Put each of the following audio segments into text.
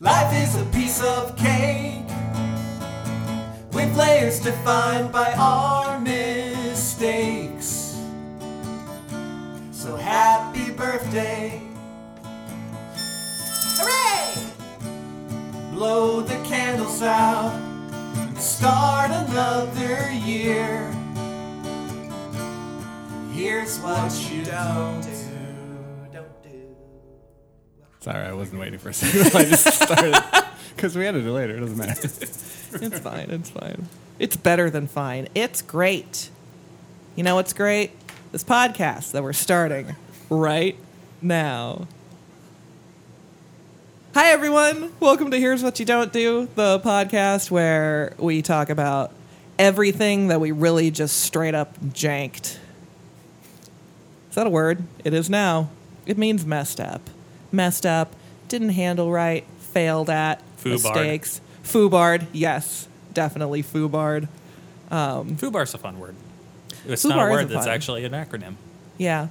Life is a piece of cake with layers defined by our mistakes. So happy birthday. Hooray! Blow the candles out and start another year. Here's what you don't do. Sorry, I wasn't waiting for a second. I just started because we edited it later. It doesn't matter. It's fine. It's fine. It's better than fine. It's great. You know what's great? This podcast that we're starting right now. Hi, everyone. Welcome to Here's What You Don't Do, the podcast where we talk about everything that we really just straight up janked. Is that a word? It is now. It means messed up. Messed up, didn't handle right, failed at, foobard. Mistakes. Foobard, yes, definitely foobard. Foobard's a fun word. It's not a word that's actually an acronym. Yeah,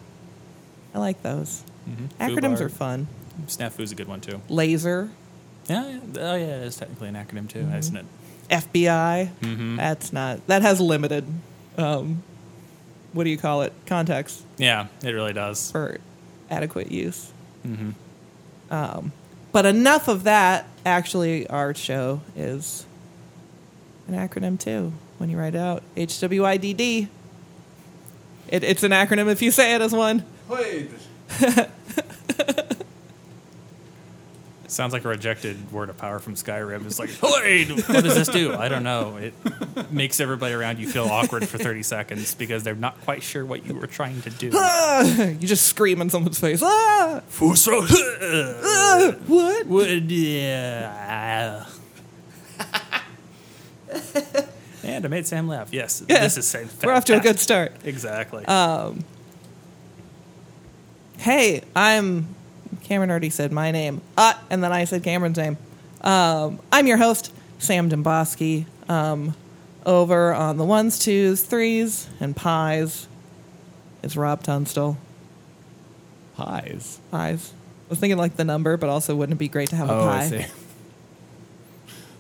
I like those. Mm-hmm. Acronyms are fun. Snafu's a good one, too. Laser. Yeah, oh, yeah, it is technically an acronym, too, mm-hmm. Isn't it? FBI. Mm-hmm. That has limited, what do you call it, context. Yeah, it really does. For adequate use. Mm-hmm. But enough of that. Actually, our show is an acronym too. When you write it out, HWIDD. It's an acronym if you say it as one. Wait. Sounds like a rejected word of power from Skyrim. It's like, wait, what does this do? I don't know. It makes everybody around you feel awkward for 30 seconds because they're not quite sure what you were trying to do. You just scream in someone's face. What? Yeah. And I made Sam laugh. Yes, yeah. This is Sam. We're off to a good start. Exactly. Hey, Cameron already said my name, and then I said Cameron's name. I'm your host, Sam Domboski, over on the ones, twos, threes, and pies is Rob Tunstall. Pies? Pies. I was thinking like the number, but also wouldn't it be great to have a pie? I see.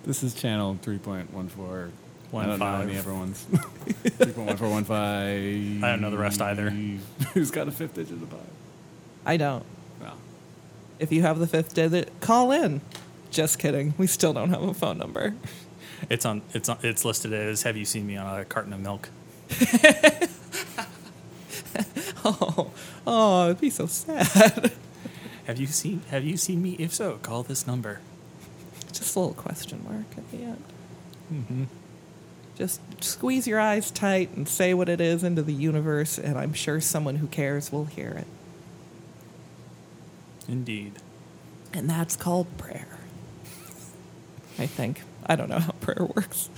This is channel 3.14. I don't know any other ones. 3.1415. I don't know the rest either. Who's got a fifth digit of pie? I don't. If you have the fifth digit, call in. Just kidding. We still don't have a phone number. It's listed as, have you seen me on a carton of milk? Oh, it'd be so sad. Have you seen me? If so, call this number. Just a little question mark at the end. Mm-hmm. Just squeeze your eyes tight and say what it is into the universe, and I'm sure someone who cares will hear it. Indeed. And that's called prayer. I think. I don't know how prayer works.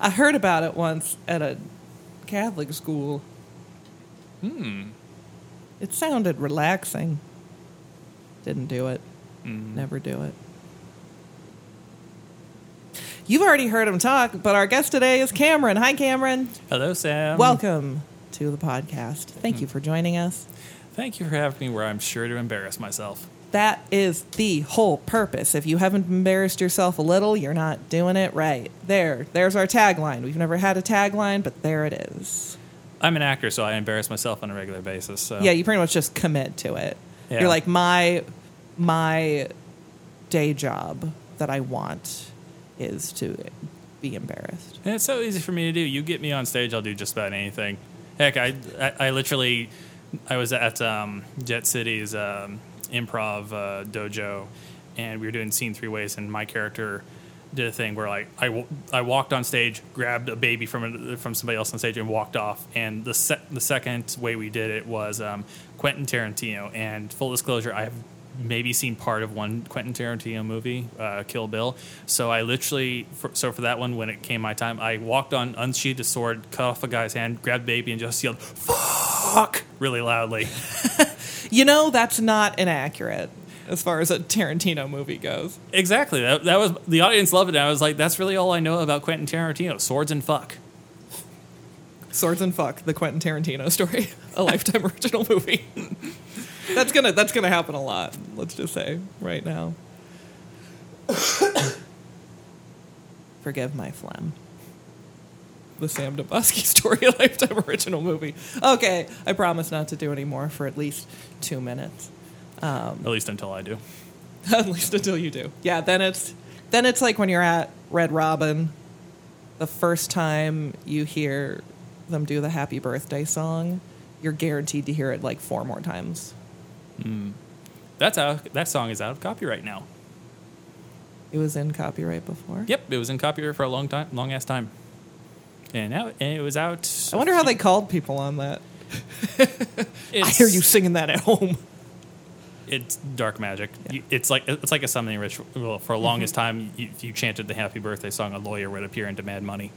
I heard about it once at a Catholic school. It sounded relaxing. Didn't do it. Never do it. You've already heard him talk, but our guest today is Cameron. Hi, Cameron. Hello, Sam. Welcome to the podcast. Thank you for joining us. Thank you for having me where I'm sure to embarrass myself. That is the whole purpose. If you haven't embarrassed yourself a little, you're not doing it right. There's our tagline. We've never had a tagline, but there it is. I'm an actor, so I embarrass myself on a regular basis. So. Yeah, you pretty much just commit to it. Yeah. You're like, my day job that I want is to be embarrassed. And it's so easy for me to do. You get me on stage, I'll do just about anything. Heck, I literally... I was at Jet City's improv dojo, and we were doing Scene Three Ways, and my character did a thing where like I walked on stage, grabbed a baby from somebody else on stage, and walked off. And the second way we did it was Quentin Tarantino. And full disclosure, I have maybe seen part of one Quentin Tarantino movie, Kill Bill. So I literally, for that one, when it came my time, I walked on, unsheathed a sword, cut off a guy's hand, grabbed a baby, and just yelled, "Fuck!" really loudly. You know, that's not inaccurate as far as a Tarantino movie goes. Exactly. That was, the audience loved it. And I was like, that's really all I know about Quentin Tarantino, swords and fuck. Swords and fuck, the Quentin Tarantino story, a Lifetime original movie. That's gonna happen a lot, let's just say, right now. Forgive My Phlegm. The Sam Dabaski story, a Lifetime original movie. Okay, I promise not to do any more for at least 2 minutes. At least until I do. At least until you do. Yeah, then it's like when you're at Red Robin, the first time you hear them do the Happy Birthday song, you're guaranteed to hear it like 4 more times. Mm. That's how that song is out of copyright now. It was in copyright before? Yep, it was in copyright for a long time, long ass time. And now it was out. I wonder how they called people on that. I hear you singing that at home. It's dark magic. Yeah. It's like a summoning ritual. For the longest time, if you chanted the Happy Birthday song, a lawyer would appear and demand money.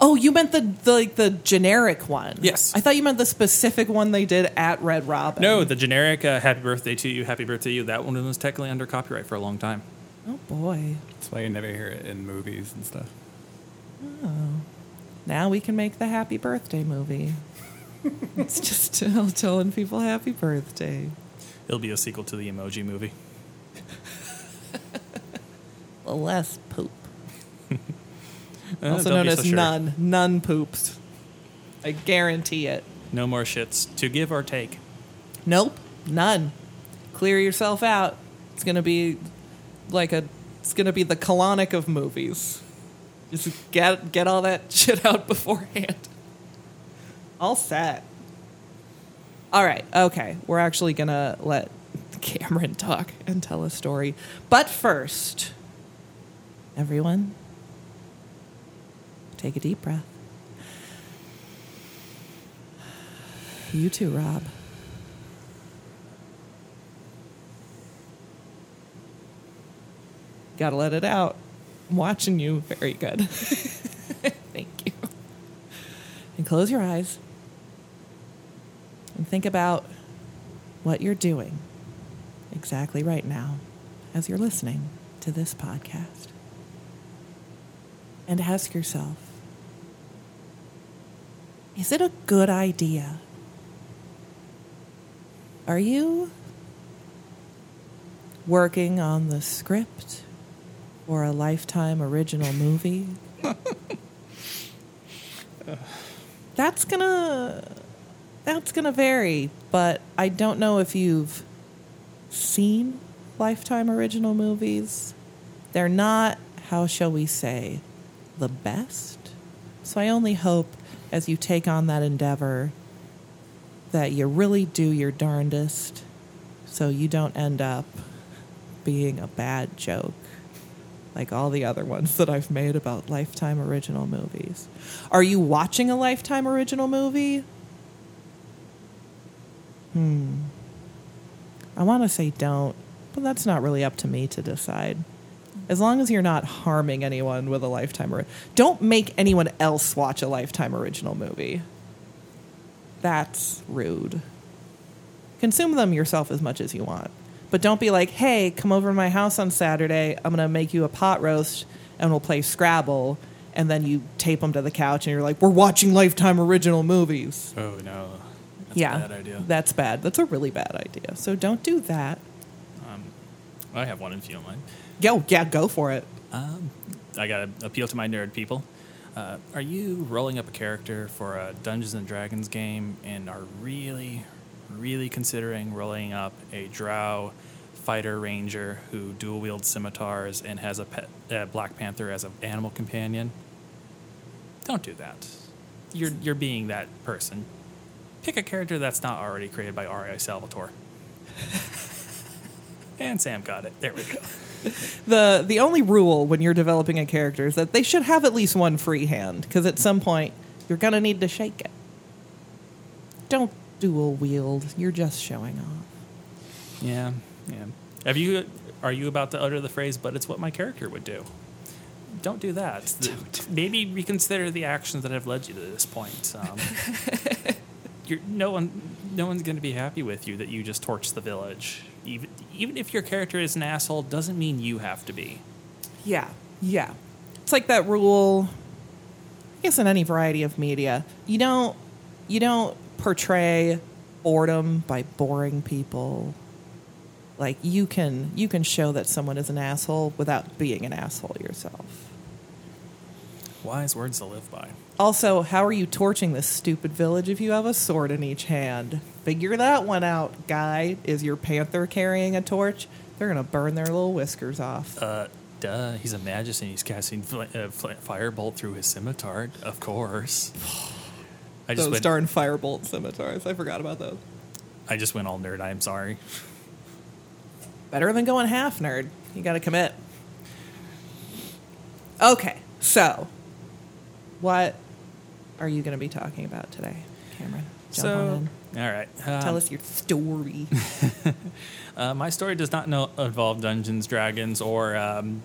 Oh, you meant the generic one? Yes. I thought you meant the specific one they did at Red Robin. No, the generic Happy Birthday to You, Happy Birthday to You. That one was technically under copyright for a long time. Oh, boy. That's why you never hear it in movies and stuff. Oh. Now we can make the Happy Birthday movie. It's just telling people happy birthday. It'll be a sequel to the Emoji Movie. Well, less poop. Also known as none. None poops. I guarantee it. No more shits to give or take. Nope. None. Clear yourself out. It's gonna be the colonic of movies. Just get all that shit out beforehand. All set. All right. Okay. We're actually going to let Cameron talk and tell a story. But first, everyone, take a deep breath. You too, Rob. Got to let it out. I'm watching you. Very good. Thank you. And close your eyes. And think about what you're doing exactly right now as you're listening to this podcast. And ask yourself, is it a good idea? Are you working on the script for a Lifetime original movie? That's gonna vary, but I don't know if you've seen Lifetime original movies. They're not, how shall we say, the best. So I only hope as you take on that endeavor that you really do your darndest so you don't end up being a bad joke like all the other ones that I've made about Lifetime original movies. Are you watching a Lifetime original movie? I want to say don't, but that's not really up to me to decide. As long as you're not harming anyone with a Lifetime don't make anyone else watch a Lifetime original movie. That's rude. Consume them yourself as much as you want. But don't be like, hey, come over to my house on Saturday. I'm going to make you a pot roast and we'll play Scrabble. And then you tape them to the couch and you're like, we're watching Lifetime original movies. Oh, no. That's a bad idea. That's bad. That's a really bad idea. So don't do that. I have one if you don't mind. Yeah, go for it. I got to appeal to my nerd people. Are you rolling up a character for a Dungeons & Dragons game and are really considering rolling up a drow fighter ranger who dual wields scimitars and has a pet Black Panther as an animal companion? Don't do that. You're being that person. Pick a character that's not already created by R.I. Salvatore. And Sam got it. There we go. The only rule when you're developing a character is that they should have at least one free hand, because at some point you're going to need to shake it. Don't dual wield. You're just showing off. Yeah. Are you about to utter the phrase, but it's what my character would do? Don't do that. Don't. Maybe reconsider the actions that have led you to this point. No one's going to be happy with you that you just torched the village. Even if your character is an asshole, doesn't mean you have to be. Yeah. It's like that rule, I guess, in any variety of media. You don't portray boredom by boring people. Like, you can show that someone is an asshole without being an asshole yourself. Wise words to live by. Also, how are you torching this stupid village if you have a sword in each hand? Figure that one out, guy. Is your panther carrying a torch? They're going to burn their little whiskers off. Duh. He's a magician. He's casting firebolt through his scimitar, of course. Those darn firebolt scimitars. I forgot about those. I just went all nerd. I'm sorry. Better than going half nerd. You got to commit. Okay, so what are you going to be talking about today, Cameron? Jump on in. All right. Tell us your story. My story does not involve Dungeons, Dragons, or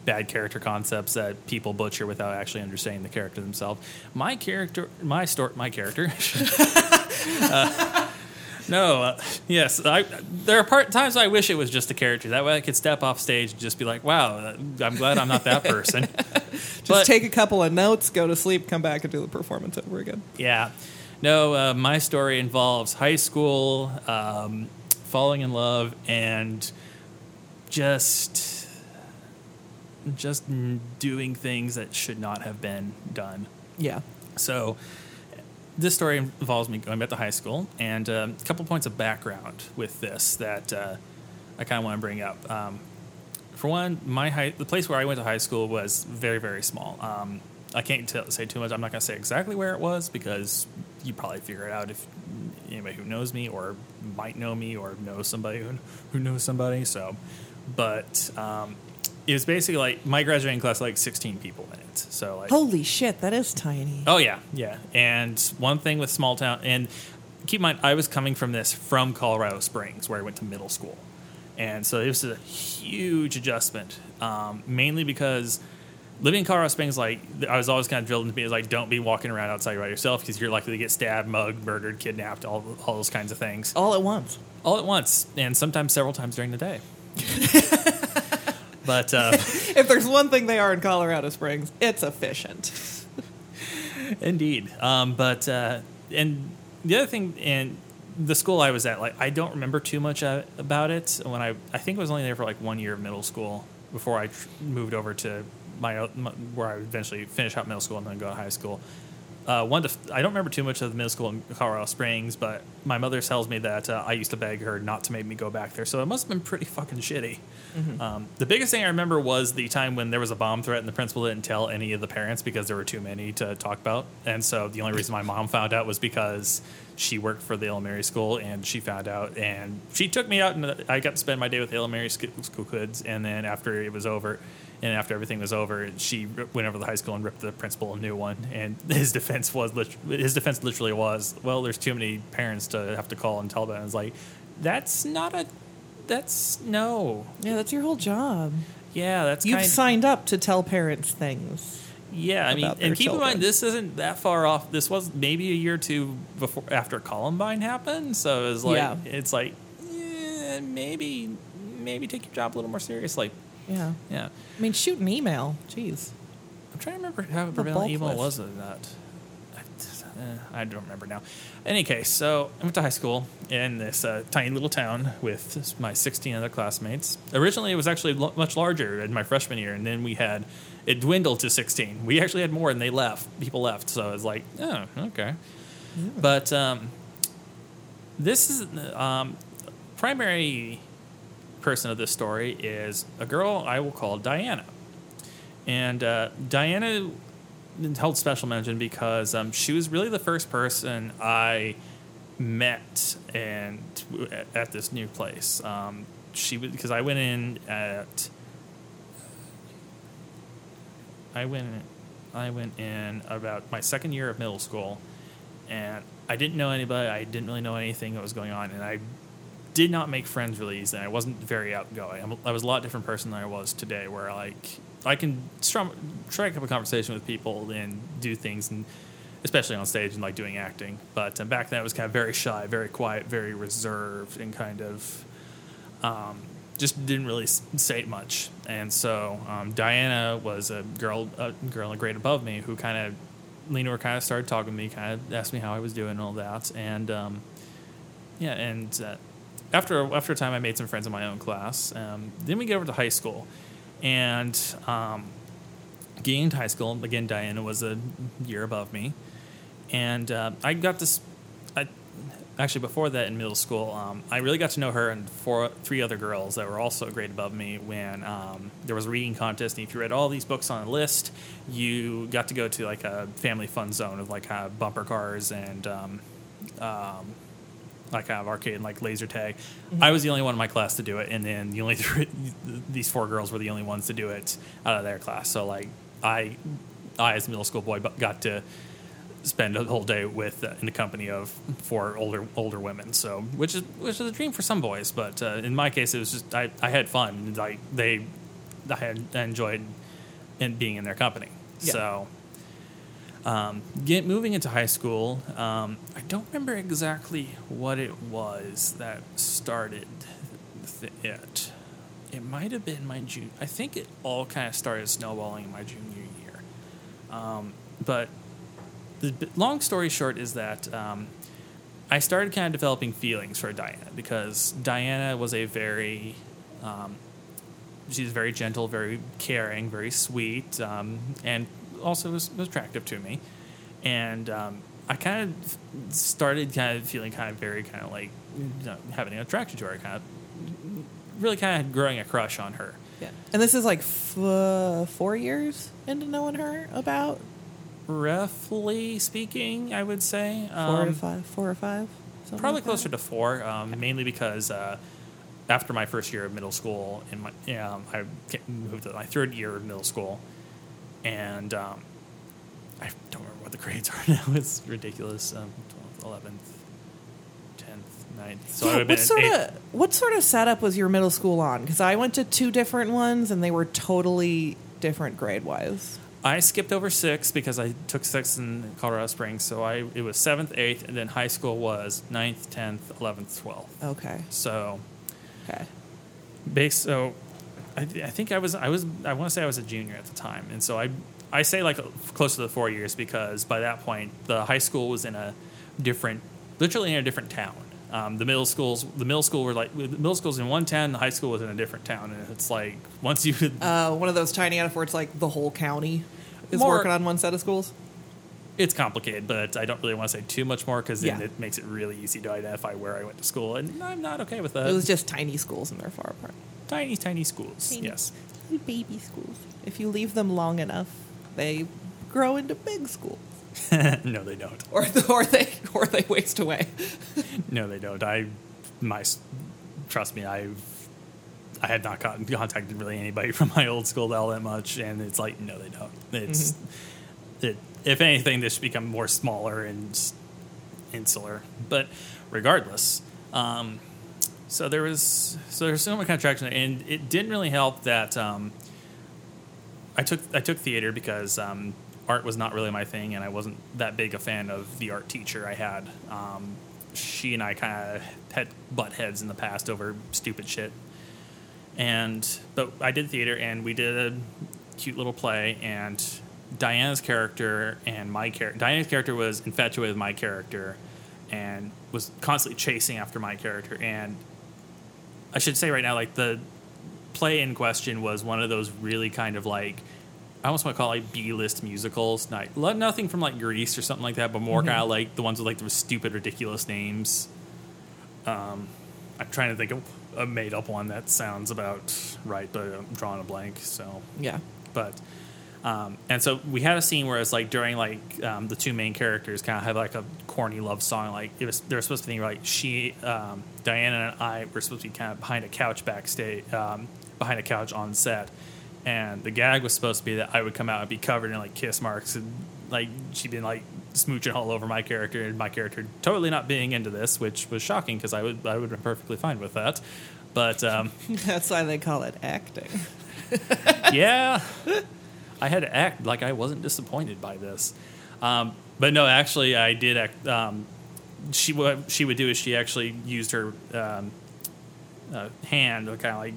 bad character concepts that people butcher without actually understanding the character themselves. My character. There are times I wish it was just a character. That way I could step off stage and just be like, wow, I'm glad I'm not that person. Take a couple of notes, go to sleep, come back and do the performance over again. Yeah. No, my story involves high school, falling in love, and just doing things that should not have been done. Yeah. So this story involves me going back to high school, and a couple points of background with this that I kind of want to bring up. For one, the place where I went to high school was very, very small. I can't say too much. I'm not going to say exactly where it was because you probably figure it out if anybody who knows me or might know me or knows somebody who knows somebody. So, but it was basically like my graduating class, like 16 people in it. So, like, holy shit, that is tiny. Oh yeah, yeah. And one thing with small town, and keep in mind, I was coming from Colorado Springs, where I went to middle school, and so it was a huge adjustment, mainly because living in Colorado Springs, like, I was always kind of drilled into me, like, don't be walking around outside by yourself because you're likely to get stabbed, mugged, murdered, kidnapped, all those kinds of things. All at once. All at once, and sometimes several times during the day. But if there's one thing they are in Colorado Springs, it's efficient. Indeed. And the other thing, and the school I was at, like, I don't remember too much about it. When I think I was only there for like 1 year of middle school before I moved over to where I would eventually finish out middle school and then go to high school. I don't remember too much of the middle school in Colorado Springs, but my mother tells me that I used to beg her not to make me go back there, so it must have been pretty fucking shitty. Mm-hmm. The biggest thing I remember was the time when there was a bomb threat and the principal didn't tell any of the parents because there were too many to talk about, and so the only reason my mom found out was because she worked for the Illumary School, and she found out, and she took me out, and I got to spend my day with the Illumary School kids, and then after it was over... And after everything was over, she went over to the high school and ripped the principal a new one. And his defense literally was, well, there's too many parents to have to call and tell them. And I was like, that's no. Yeah, that's your whole job. Yeah, you've signed up to tell parents things. Yeah, I mean, and keep in mind, this isn't that far off. This was maybe a year or two after Columbine happened. So it was like, yeah. It's like, yeah, maybe take your job a little more seriously. Yeah. Yeah. I mean, shoot an email. Jeez. I'm trying to remember how prevalent email was in that. I don't remember now. In any case, so I went to high school in this tiny little town with my 16 other classmates. Originally, it was actually much larger in my freshman year, and then it dwindled to 16. We actually had more, and they left. People left, so I was like, oh, okay. Yeah. But this is primary... person of this story is a girl I will call Diana, and Diana held special mention because she was really the first person I met and at this new place. Because I went in at I went in about my second year of middle school, and I didn't know anybody. I didn't really know anything that was going on, and I did not make friends really easily. I wasn't very outgoing. I was a lot different person than I was today, where like I can strike up a conversation with people and do things, and especially on stage and like doing acting. But back then I was kind of very shy, very quiet, very reserved, and kind of just didn't really say much. And so Diana was a girl a grade above me who kind of leaned over, kind of started talking to me, kind of asked me how I was doing and all that. And after a time, I made some friends in my own class. Then we get over to high school, and getting into high school again, Diana was a year above me, and I got this. Actually, before that, in middle school, I really got to know her and three other girls that were also a grade above me when there was a reading contest. And if you read all these books on a list, you got to go to, like, a family fun zone of, like, bumper cars and, like, arcade and, like, laser tag. Mm-hmm. I was the only one in my class to do it, and then the only these four girls were the only ones to do it out of their class. So, like, I as a middle school boy, got to spend a whole day with in the company of four older women, so which is a dream for some boys, but in my case it was just I had fun. Like I enjoyed being in their company. Yeah. So moving into high school, I don't remember exactly what it was that started it. It might have been my junior. I think it all kind of started snowballing in my junior year, but. The long story short is that I started kind of developing feelings for Diana, because Diana was a very, she's very gentle, very caring, very sweet, and also was attractive to me. And I kind of started kind of feeling kind of very kind of like, you know, having an attraction to her, kind of really kind of growing a crush on her. Yeah. And this is like 4 years into knowing her about? Roughly speaking, I would say 4 or 5, probably like closer to 4. Mainly because after my first year of middle school, and I moved to my third year of middle school, and I don't remember what the grades are now. It's ridiculous. 12th, 11th, 10th, 9th. So yeah, what sort of setup was your middle school on? Because I went to 2 different ones, and they were totally different grade wise. I skipped over 6 because I took 6 in Colorado Springs, so it was 7th, 8th, and then high school was 9th, 10th, 11th, 12th. Okay. So, okay. So, I think I want to say I was a junior at the time, and so I say like close to the 4 years, because by that point the high school was literally in a different town. The middle school's in one town, the high school was in a different town, and it's like once you one of those tiny enough where it's like the whole county is working on one set of schools. It's complicated, but I don't really want to say too much more, because then it makes it really easy to identify where I went to school, and I'm not okay with that. It was just tiny schools, and they're far apart. Tiny, tiny schools. Tiny, yes, baby schools. If you leave them long enough, they grow into big schools. No, they don't. Or they waste away. No, they don't. Trust me. I had not contacted really anybody from my old school all that much, and it's like, no, they don't. It's if anything, they should become more smaller and insular. But regardless, so there was so much kind of traction, and it didn't really help that I took theater because. Art was not really my thing, and I wasn't that big a fan of the art teacher I had. She and I kind of had butt heads in the past over stupid shit. But I did theater, and we did a cute little play, and Diana's character and my character... Diana's character was infatuated with my character and was constantly chasing after my character. And I should say right now, like, the play in question was one of those really kind of, like... I almost want to call it like B-list musicals, nothing from like Grease or something like that, but more kind of like the ones with like the stupid, ridiculous names. I'm trying to think of a made-up one that sounds about right, but I'm drawing a blank. So yeah, but and so we had a scene where it's like during like the two main characters kind of had like a corny love song. Like they're supposed to be like Diana and I were supposed to be kind of behind a couch backstage, behind a couch on set. And the gag was supposed to be that I would come out and be covered in, like, kiss marks. And, like, she'd been, like, smooching all over my character. And my character totally not being into this, which was shocking because I would have been perfectly fine with that. But... That's why they call it acting. Yeah. I had to act like I wasn't disappointed by this. But, no, actually, I did act... what she would do is she actually used her hand to kind of, like...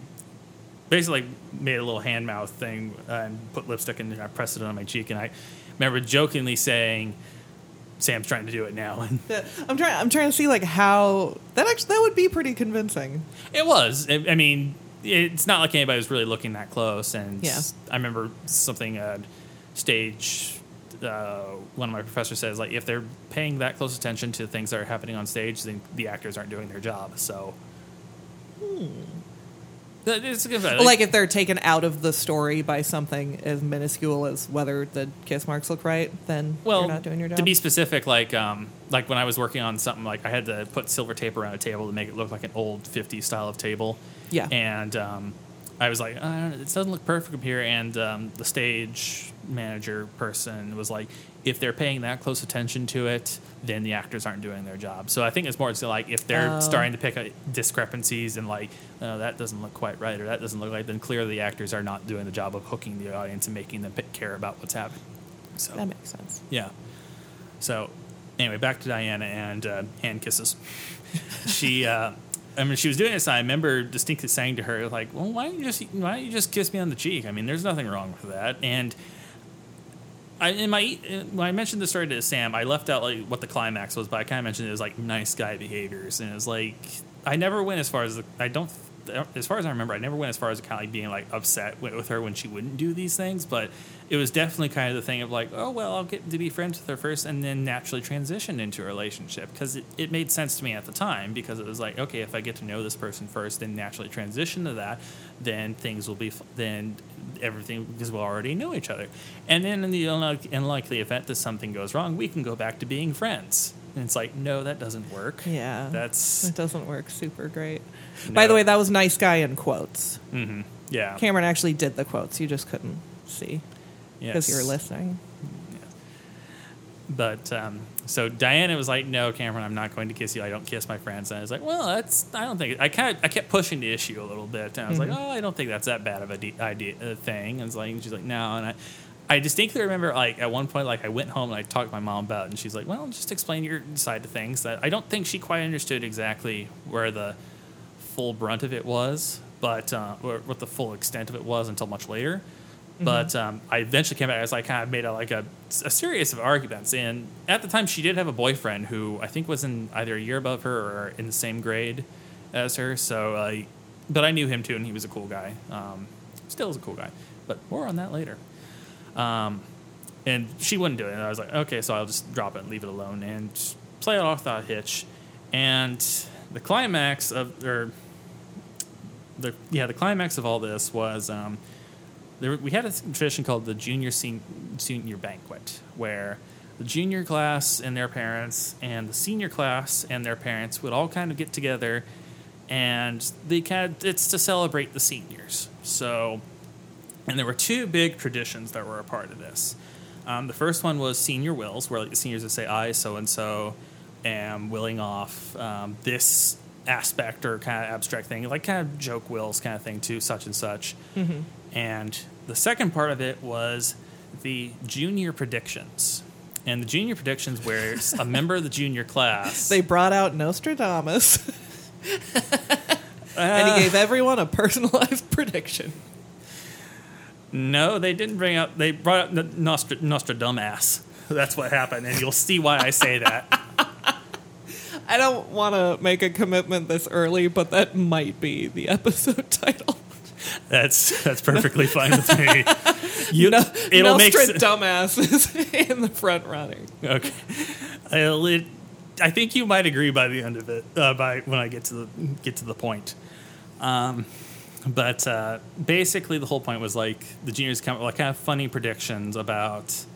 basically made a little hand mouth thing and put lipstick in there, and I pressed it on my cheek, and I remember jokingly saying Sam's trying to do it now. I'm trying to see like how that actually, that would be pretty convincing. It was. I mean, it's not like anybody was really looking that close. And yeah. I remember something stage. One of my professors says, like, if they're paying that close attention to things that are happening on stage, then the actors aren't doing their job. So. It's a good fact. Like if they're taken out of the story by something as minuscule as whether the kiss marks look right, then you're not doing your job. To be specific, like when I was working on something, like I had to put silver tape around a table to make it look like an old 50s style of table. Yeah. And I was like, I don't know, it doesn't look perfect here. And the stage manager person was like, if they're paying that close attention to it, then the actors aren't doing their job. So I think it's more just like if they're starting to pick up discrepancies and like, oh, that doesn't look quite right or that doesn't look right, then clearly the actors are not doing the job of hooking the audience and making them care about what's happening. So that makes sense. Yeah. So anyway, back to Diana and hand kisses. She was doing this, and I remember distinctly saying to her, like, well, why don't you just kiss me on the cheek? I mean, there's nothing wrong with that. And when I mentioned the story to Sam, I left out like what the climax was, but I kind of mentioned it was like nice guy behaviors, and it was like I never went as far as kind of like being like upset with her when she wouldn't do these things, but it was definitely kind of the thing of like, oh well, I'll get to be friends with her first, and then naturally transition into a relationship because it made sense to me at the time because it was like, okay, if I get to know this person first, then naturally transition to that, then things will be then. Everything because we'll already know each other, and then in the unlikely event that something goes wrong, we can go back to being friends. And it's like, no, that doesn't work. Yeah, it doesn't work super great. No. By the way, that was nice guy in quotes. Mm-hmm. Yeah, Cameron actually did the quotes. You just couldn't see because you were listening. Yes. But so Diana was like, "No, Cameron, I'm not going to kiss you. I don't kiss my friends." And I was like, "Well, I kept pushing the issue a little bit." And I was like, "Oh, I don't think that's that bad of a thing." And it's like, she's like, "No." And I distinctly remember, like at one point, like I went home and I talked to my mom about it, and she's like, "Well, just explain your side to things." That I don't think she quite understood exactly where the full brunt of it was, but what the full extent of it was until much later. Mm-hmm. But I eventually came back. I was like, kind of made a series of arguments. And at the time, she did have a boyfriend who I think was in either a year above her or in the same grade as her. So, but I knew him too, and he was a cool guy. Still is a cool guy. But more on that later. And she wouldn't do it. And I was like, okay, so I'll just drop it and leave it alone and play it off without a hitch. And the climax of all this was. We had a tradition called the junior senior banquet, where the junior class and their parents and the senior class and their parents would all kind of get together, and it's to celebrate the seniors. So, and there were two big traditions that were a part of this. The first one was senior wills, where like the seniors would say, "I so and so am willing off this." aspect or kind of abstract thing, like kind of joke wills kind of thing to such and such. Mm-hmm. And the second part of it was the junior predictions. And the junior predictions where a member of the junior class... They brought out Nostradamus. And he gave everyone a personalized prediction. No, they didn't bring out... They brought out Nostradamus. That's what happened, and you'll see why I say that. I don't want to make a commitment this early, but that might be the episode title. That's perfectly fine with me. It'll make sense. Dumbass is in the front runner. Okay, I think you might agree by the end of it. By when I get to the point, but basically the whole point was like the juniors come like kind of funny predictions about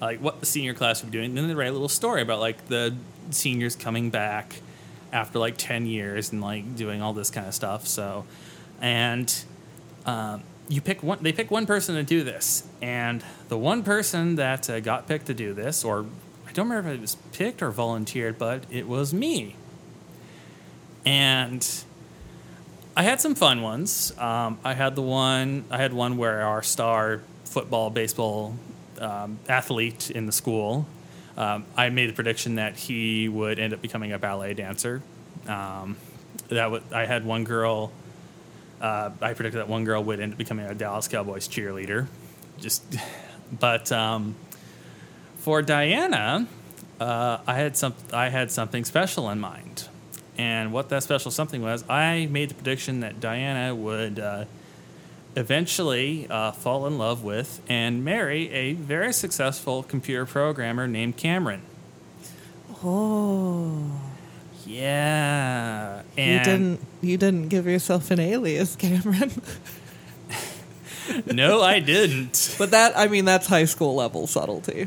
like what the senior class would be doing. Then they write a little story about like the seniors coming back after like 10 years and like doing all this kind of stuff. So, and they pick one person to do this, and the one person that got picked to do this, or I don't remember if it was picked or volunteered, but it was me. And I had some fun ones. I had one where our star football, baseball athlete in the school, I made the prediction that he would end up becoming a ballet dancer. I had one girl. I predicted that one girl would end up becoming a Dallas Cowboys cheerleader. But for Diana, I had something special in mind. And what that special something was, I made the prediction that Diana would eventually fall in love with and marry a very successful computer programmer named Cameron. Oh. Yeah. And you didn't give yourself an alias, Cameron. No, I didn't. But that's high school level subtlety.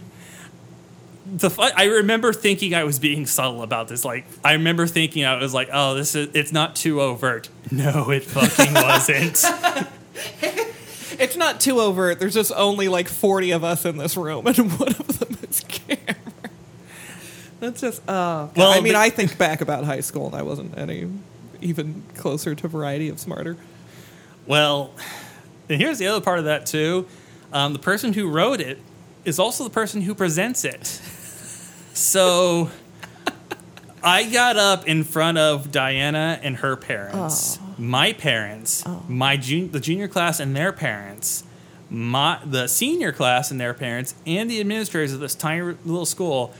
I remember thinking I was being subtle about this. Like, I remember thinking I was like, "Oh, it's not too overt." No, it fucking wasn't. It's not too overt. There's just only like 40 of us in this room, and one of them is Cameron. That's just. Well, I think back about high school, and I wasn't any even closer to variety of smarter. Well, and here's the other part of that too. The person who wrote it is also the person who presents it. So I got up in front of Diana and her parents, my parents, the junior class and their parents, the senior class and their parents, and the administrators of this tiny little school,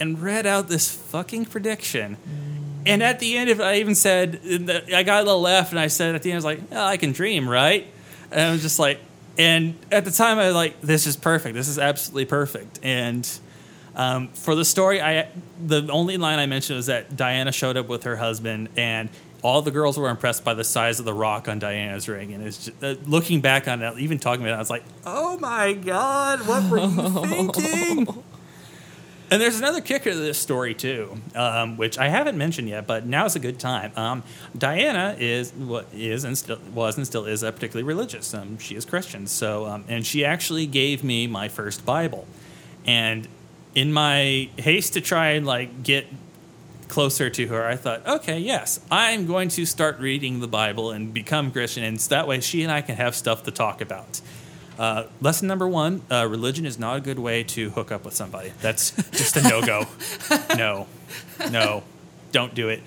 and read out this fucking prediction. And at the end of it, I even said, I got a little laugh, and I said at the end, I was like, "Oh, I can dream, right?" And I was just like, and at the time, I was like, this is perfect. This is absolutely perfect. And for the story, the only line I mentioned was that Diana showed up with her husband, and all the girls were impressed by the size of the rock on Diana's ring. And it's just, looking back on it, even talking about it, I was like, oh, my God, what were you thinking? And there's another kicker to this story, too, which I haven't mentioned yet, but now's a good time. Diana was and still is particularly religious. She is Christian, so and she actually gave me my first Bible. And in my haste to try and like get closer to her, I thought, okay, yes, I'm going to start reading the Bible and become Christian, and so that way she and I can have stuff to talk about. Lesson number one, religion is not a good way to hook up with somebody. That's just a no-go. No, don't do it.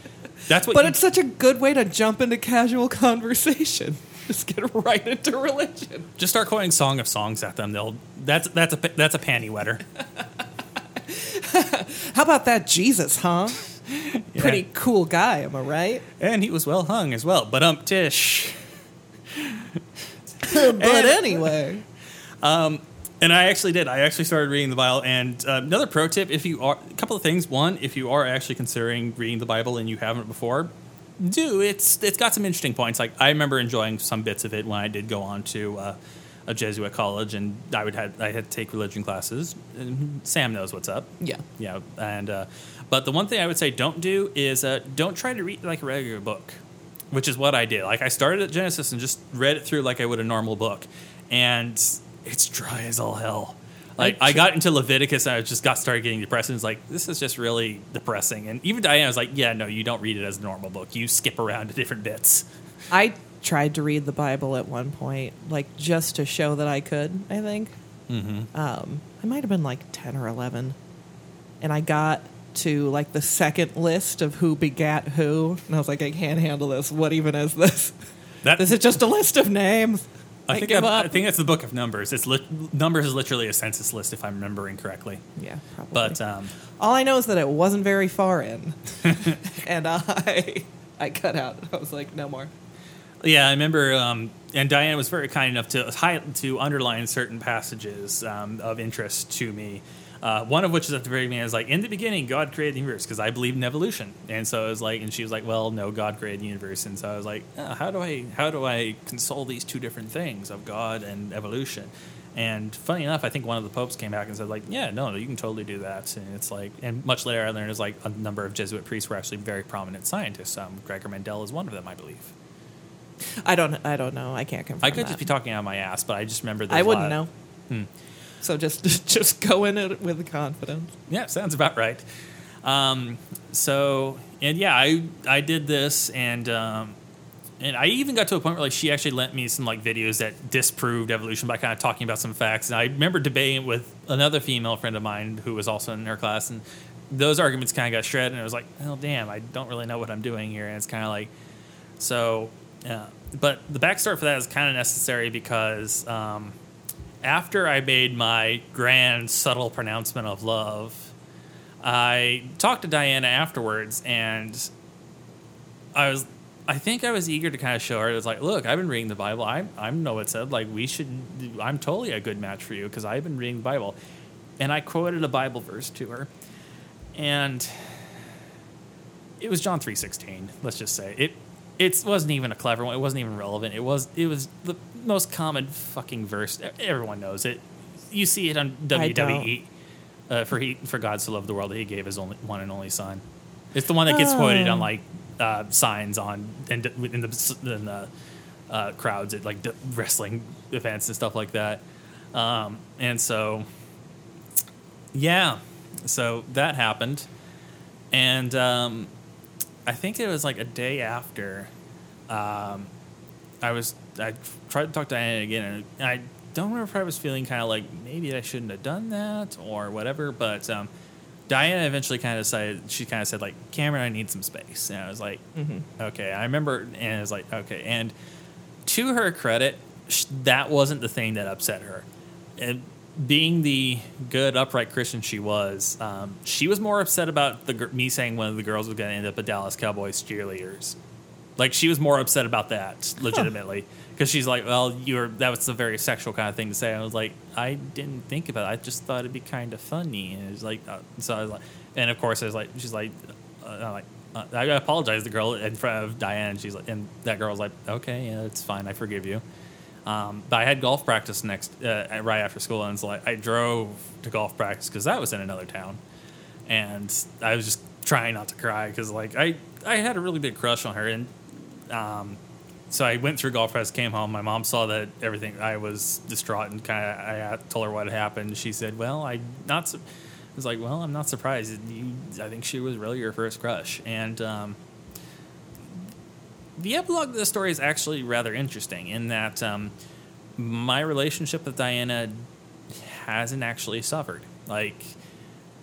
But it's such a good way to jump into casual conversation. Just get right into religion. Just start quoting Song of Songs at them. That's a panty wetter. How about that Jesus, huh? Yeah. Pretty cool guy, am I right? And he was well hung as well. But tish. But anyway, and I actually did. I actually started reading the Bible. And another pro tip, a couple of things. One, if you are actually considering reading the Bible and you haven't before, do. It's got some interesting points. Like, I remember enjoying some bits of it when I did go on to a Jesuit college, and I had to take religion classes. And Sam knows what's up. Yeah. And but the one thing I would say don't do is don't try to read like a regular book. Which is what I did. Like, I started at Genesis and just read it through like I would a normal book. And it's dry as all hell. Like, I got into Leviticus and I just started getting depressed. And it's like, this is just really depressing. And even Diana was like, yeah, no, you don't read it as a normal book. You skip around to different bits. I tried to read the Bible at one point, like, just to show that I could, I think. Mm-hmm. I might have been like 10 or 11. And I got to like the second list of who begat who, and I was like, I can't handle this. What even is this? This is just a list of names. I think that's the Book of Numbers. It's Numbers is literally a census list, if I'm remembering correctly. Yeah, probably. But all I know is that it wasn't very far in, and I cut out. I was like, no more. Yeah, I remember. And Diane was very kind enough to underline certain passages of interest to me. One of which is at the very beginning, is like, in the beginning, God created the universe, because I believed in evolution. And so I was like, and she was like, well, no, God created the universe. And so I was like, oh, how do I console these two different things of God and evolution? And funny enough, I think one of the popes came back and said like, yeah, no, you can totally do that. And it's like, and much later I learned is like a number of Jesuit priests were actually very prominent scientists. Gregor Mendel is one of them, I believe. I don't know. I can't confirm. I could just be talking out my ass, but I just remember this. I wouldn't know. So just go in it with confidence. Yeah, sounds about right. I did this, and I even got to a point where like she actually lent me some like videos that disproved evolution by kind of talking about some facts. And I remember debating with another female friend of mine who was also in her class, and those arguments kind of got shredded. And it was like, oh damn, I don't really know what I'm doing here. And it's kind of like, so. But the backstory for that is kind of necessary because. After I made my grand, subtle pronouncement of love, I talked to Diana afterwards, and I think I was eager to kind of show her. It was like, look, I've been reading the Bible. I know what it said. Like, we should. I'm totally a good match for you because I've been reading the Bible. And I quoted a Bible verse to her, and it was John 3:16. Let's just say it. It wasn't even a clever one. It wasn't even relevant. It was the most common fucking verse. Everyone knows it. You see it on WWE. For God so loved the world that He gave His only one and only Son. It's the one that gets quoted on like signs on and in the crowds at like wrestling events and stuff like that. And so, yeah, so that happened, and I think it was like a day after. I tried to talk to Diana again, and I don't remember if I was feeling kind of like maybe I shouldn't have done that or whatever. But Diana eventually kind of decided. She kind of said like, "Cameron, I need some space." And I was like, "Okay." I remember, and I was like, "Okay." And to her credit, that wasn't the thing that upset her. And being the good, upright Christian she was more upset about me saying one of the girls was going to end up a Dallas Cowboys cheerleaders. Like, she was more upset about that, legitimately. Because she's like, well, that was a very sexual kind of thing to say. I was like, I didn't think about it. I just thought it'd be kind of funny. And it was like, so I was like, and of course, I was like, she's like, I apologize to the girl in front of Diane. She's like, and that girl's like, okay, yeah, it's fine. I forgive you. But I had golf practice right after school, and it's like I drove to golf practice because that was in another town, and I was just trying not to cry because like I had a really big crush on her, and so I went through golf practice, came home, my mom saw that everything, I was distraught, and I told her what had happened. She said, "Well, I was like, well, I'm not surprised. I think she was really your first crush," and the epilogue of the story is actually rather interesting in that my relationship with Diana hasn't actually suffered. Like,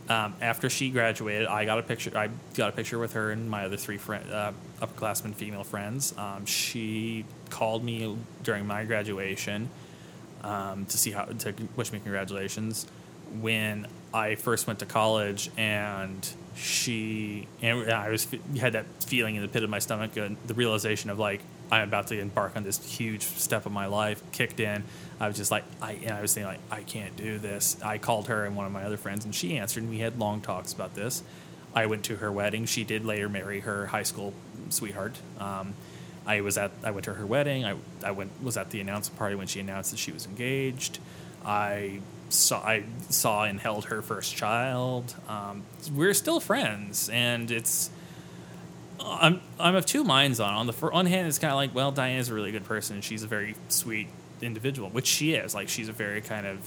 after she graduated, I got a picture with her and my other three upperclassmen female friends. She called me during my graduation to wish me congratulations when I first went to college, and I had that feeling in the pit of my stomach, and the realization of like I'm about to embark on this huge step of my life kicked in. I was just like, I was thinking like, I can't do this. I called her and one of my other friends, and she answered, and we had long talks about this. I went to her wedding. She did later marry her high school sweetheart. I went to her wedding. I was at the announcement party when she announced that she was engaged. I saw and held her first child. We're still friends, and it's I'm of two minds on it. On the one hand, it's kind of like, well, Diana's a really good person, and she's a very sweet individual, which she is. Like, she's a very kind of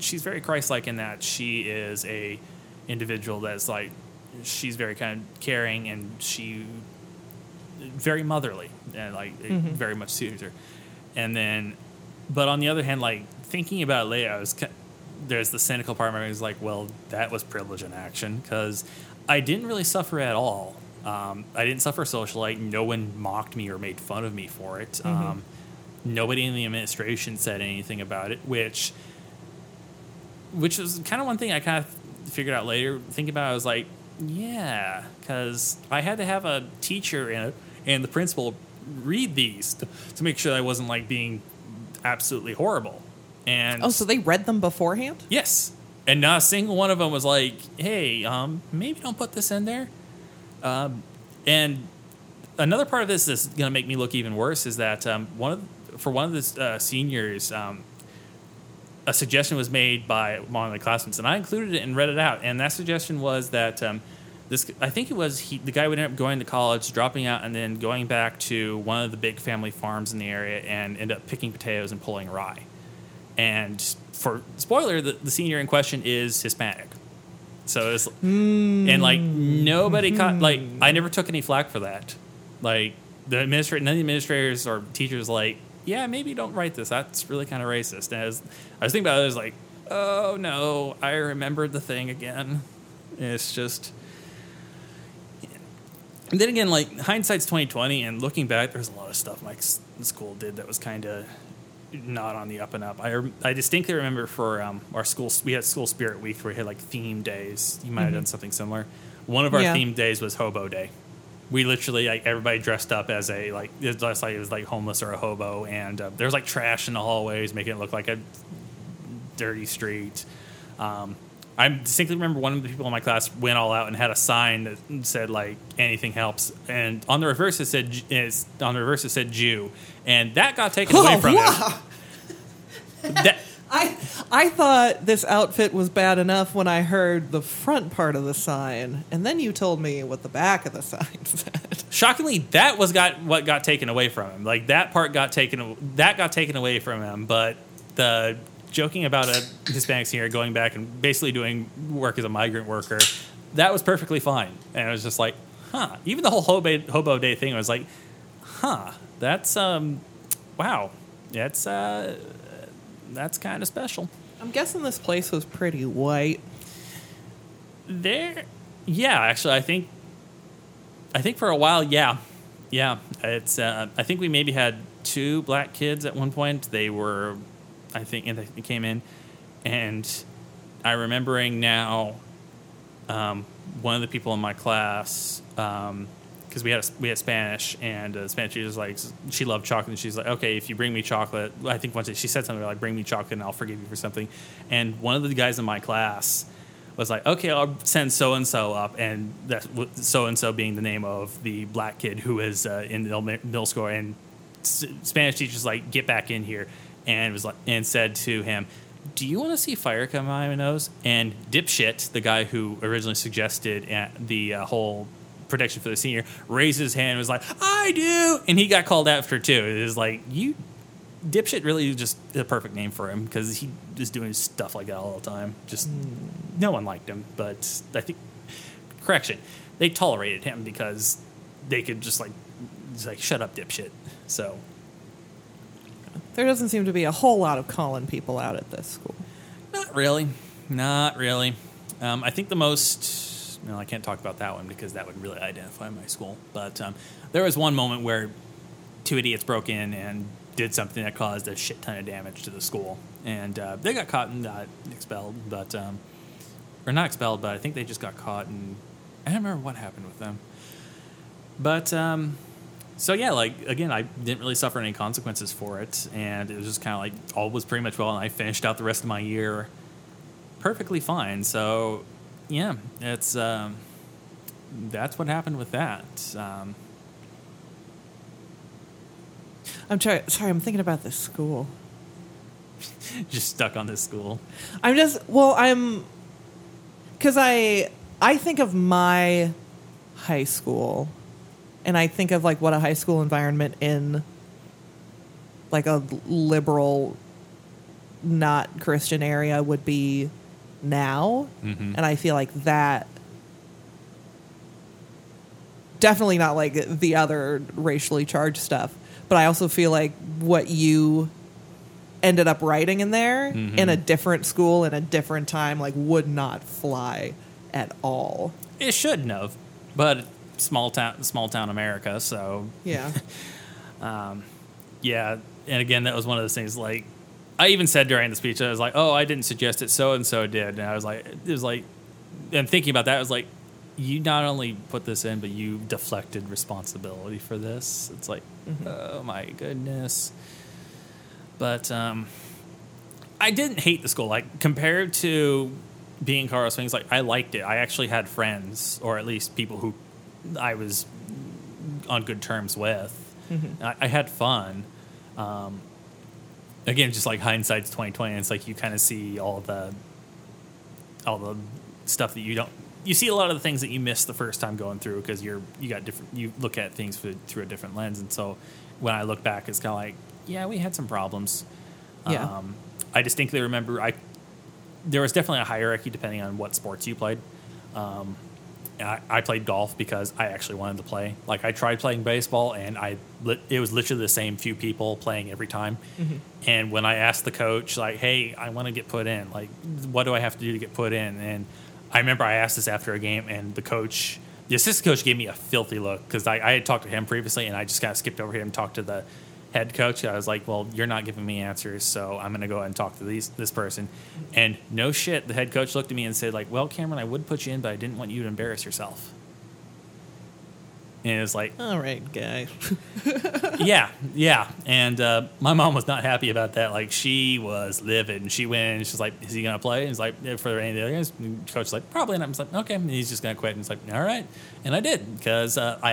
she's very Christ-like in that she is a individual that's like, she's very kind of caring, and she very motherly, and like it very much suits her. And then, but on the other hand, like, thinking about it later, there's the cynical part of me was like, well, that was privilege in action, because I didn't really suffer at all. I didn't suffer socialite. No one mocked me or made fun of me for it. Nobody in the administration said anything about it, which was kind of one thing I kind of figured out later. Thinking about it, I was like, yeah, because I had to have a teacher and the principal read these to make sure that I wasn't like being absolutely horrible. And so they read them beforehand? Yes. And not a single one of them was like, hey, maybe don't put this in there. And another part of this that's going to make me look even worse is that for one of the seniors, a suggestion was made by one of the classmates, and I included it and read it out. And that suggestion was that the guy would end up going to college, dropping out, and then going back to one of the big family farms in the area and end up picking potatoes and pulling rye. And for spoiler, the senior in question is Hispanic, so it's and like nobody caught. Like, I never took any flack for that. Like, none of the administrators or teachers like, yeah, maybe don't write this. That's really kind of racist. And I was thinking about it, I was like, oh no, I remembered the thing again. It's just. And then again, like, hindsight's 20/20, and looking back, there's a lot of stuff my school did that was kind of. not on the up and up. I distinctly remember for our school, we had School Spirit Week where we had like theme days. You might have done something similar. One of our theme days was Hobo Day. We literally, like, everybody dressed up as a, like, it was like, homeless or a hobo, and there was, like, trash in the hallways, making it look like a dirty street. I distinctly remember one of the people in my class went all out and had a sign that said, like, anything helps, and on the reverse it said, Jew, and that got taken away from him. I thought this outfit was bad enough when I heard the front part of the sign, and then you told me what the back of the sign said. Shockingly, that was what got taken away from him. Like, that part got taken away from him, but the joking about a Hispanic senior going back and basically doing work as a migrant worker, that was perfectly fine. And it was just like, huh. Even the whole Hobo Day thing, I was like, huh, that's, wow. That's kind of special. I'm guessing this place was pretty white. Actually, I think for a while, yeah. It's I think we maybe had two black kids at one point. They were, and they came in, and I'm remembering now. One of the people in my class, because we had Spanish, and Spanish teacher was like, she loved chocolate, and she's like, okay, if you bring me chocolate, I think once she said something like, bring me chocolate and I'll forgive you for something. And one of the guys in my class was like, okay, I'll send so-and-so up, and that's so-and-so being the name of the black kid who is in the middle school. And Spanish teacher's like, get back in here, and was like, and said to him, do you want to see fire come out of my nose? And dipshit, the guy who originally suggested the whole protection for the senior, raised his hand and was like, I do! And he got called after too. It was like, you dipshit really is just the perfect name for him, because he is doing stuff like that all the time. Just no one liked him, but I think, correction, they tolerated him because they could just like shut up, dipshit. So there doesn't seem to be a whole lot of calling people out at this school. Not really. I think the most... No, I can't talk about that one because that would really identify my school. But there was one moment where two idiots broke in and did something that caused a shit ton of damage to the school. And they got caught and not expelled, but or not expelled, but I think they just got caught, and I don't remember what happened with them. But so yeah, like, again, I didn't really suffer any consequences for it, and it was just kind of like all was pretty much well, and I finished out the rest of my year perfectly fine. So yeah, it's that's what happened with that. I'm trying. Sorry, I'm thinking about this school. Just stuck on this school. Because I think of my high school, and I think of like what a high school environment in like a liberal, not Christian area would be now, and I feel like that definitely not like the other racially charged stuff, but I also feel like what you ended up writing in there in a different school in a different time like would not fly at all. It shouldn't have, but small town America, so yeah. Yeah, and again, that was one of those things like I even said during the speech, I was like, oh, I didn't suggest it, so-and-so did. And I was like, and thinking about that, I was like, you not only put this in, but you deflected responsibility for this. It's like, oh my goodness. But I didn't hate the school. Like, compared to being in Colorado Springs, like, I liked it. I actually had friends, or at least people who I was on good terms with. I had fun. Again, just like hindsight's 20/20, it's like you kind of see all the stuff that you don't. You see a lot of the things that you missed the first time going through because you look at things through a different lens, and so when I look back, it's kind of like, yeah, we had some problems. Yeah, I distinctly remember there was definitely a hierarchy depending on what sports you played. I played golf because I actually wanted to play. Like, I tried playing baseball, and it was literally the same few people playing every time. And when I asked the coach, like, hey, I want to get put in. Like, what do I have to do to get put in? And I remember I asked this after a game, and the assistant coach gave me a filthy look because I had talked to him previously, and I just kind of skipped over him and talked to the head coach. I was like, well, you're not giving me answers, so I'm going to go ahead and talk to this person. And no shit, the head coach looked at me and said, like, well, Cameron, I would put you in, but I didn't want you to embarrass yourself. And it was like, all right, guy. Yeah. And my mom was not happy about that. Like, she was livid. And she went and she's like, is he going to play? And he's like, yeah, for any of the other guys? And the coach was like, probably. And I was like, okay. And he's just going to quit. And it's like, all right. And I did, because I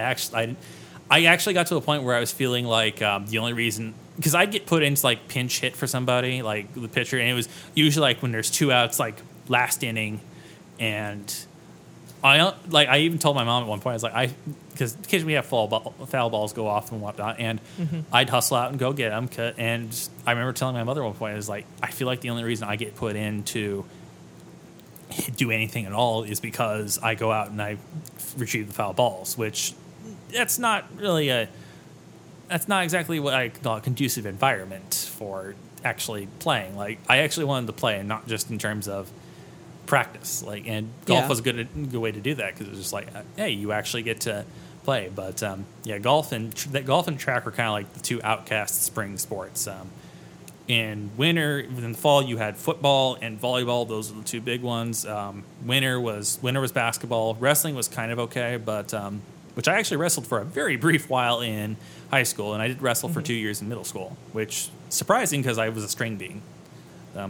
actually got to a point where I was feeling like the only reason, because I get put into like pinch hit for somebody, like the pitcher. And it was usually like when there's two outs, like last inning. And I even told my mom at one point, I was like, because occasionally we have foul balls go off and whatnot, and I'd hustle out and go get them. And I remember telling my mother at one point, I was like, I feel like the only reason I get put in to do anything at all is because I go out and I retrieve the foul balls, which that's not exactly what I call a conducive environment for actually playing. Like, I actually wanted to play, and not just in terms of practice, like, and golf was a good way to do that, because it was just like, hey, you actually get to play. But golf and track are kind of like the two outcast spring sports. In winter, in the fall, you had football and volleyball. Those are the two big ones. Winter was basketball. Wrestling was kind of okay, but which I actually wrestled for a very brief while in high school, and I did wrestle for 2 years in middle school, which surprising because I was a string bean.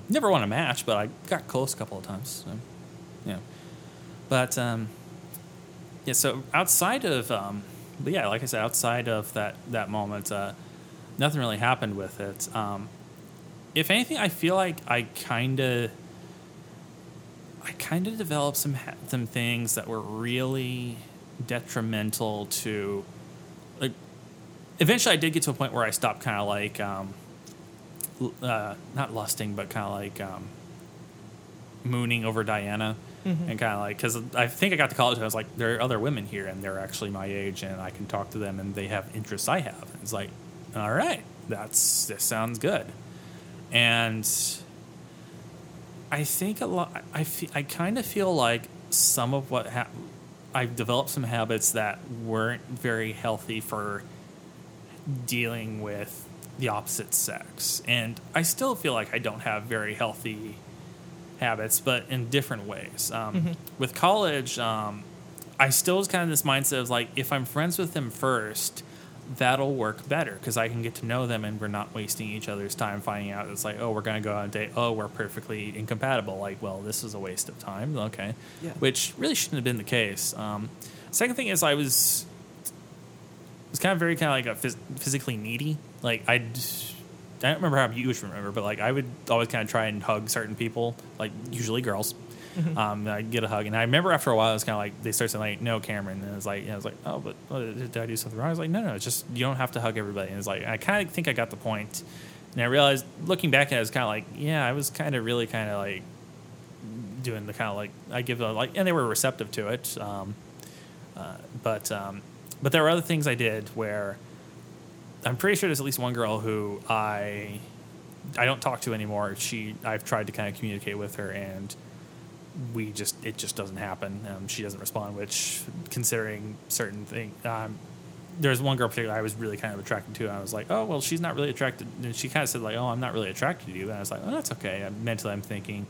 Never won a match, but I got close a couple of times. So, yeah. But, yeah, so outside of, like I said, outside of that moment, nothing really happened with it. If anything, I feel like I kind of developed some things that were really detrimental to, like, eventually I did get to a point where I stopped kind of like, not lusting, but kind of like mooning over Diana, and kind of like, because I think I got to college and I was like, there are other women here and they're actually my age and I can talk to them and they have interests I have. And it's like, all right, that sounds good. And I think I kind of feel like some of what I've developed some habits that weren't very healthy for dealing with the opposite sex, and I still feel like I don't have very healthy habits, but in different ways. With college, I still was kind of this mindset of like, if I'm friends with them first, that'll work better because I can get to know them and we're not wasting each other's time finding out it's like, oh, we're going to go on a date, oh, we're perfectly incompatible, like, well, this is a waste of time. Okay. Yeah. Which really shouldn't have been the case. Second thing is I was kind of very kind of like a physically needy. Like, I don't remember how you would remember, but like I would always kind of try and hug certain people, like usually girls. I'd get a hug, and I remember after a while, it's kind of like they start saying like, "No, Cameron," and I was like, "Oh, but did I do something wrong?" I was like, "No, it's just you don't have to hug everybody." And it's like I kind of think I got the point, and I realized looking back at it, I was kind of like, yeah, I was kind of really kind of like doing the kind of like I give a like, and they were receptive to it. But there were other things I did where. I'm pretty sure there's at least one girl who I don't talk to anymore. I've tried to kind of communicate with her, and it just doesn't happen. She doesn't respond, which, considering certain things, there's one girl in particular I was really kind of attracted to, and I was like, oh, well, she's not really attracted. And she kind of said like, oh, I'm not really attracted to you. And I was like, oh, that's okay. Mentally, I'm thinking,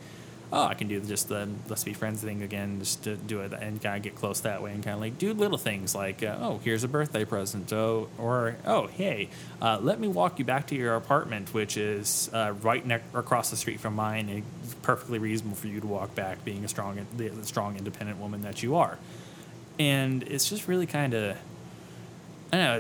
oh, I can do just the let's be friends thing again, just to do it and kind of get close that way and kind of like do little things like, oh, here's a birthday present. Or hey, let me walk you back to your apartment, which is right across the street from mine. And it's perfectly reasonable for you to walk back, being the strong, independent woman that you are. And it's just really kind of, I don't know,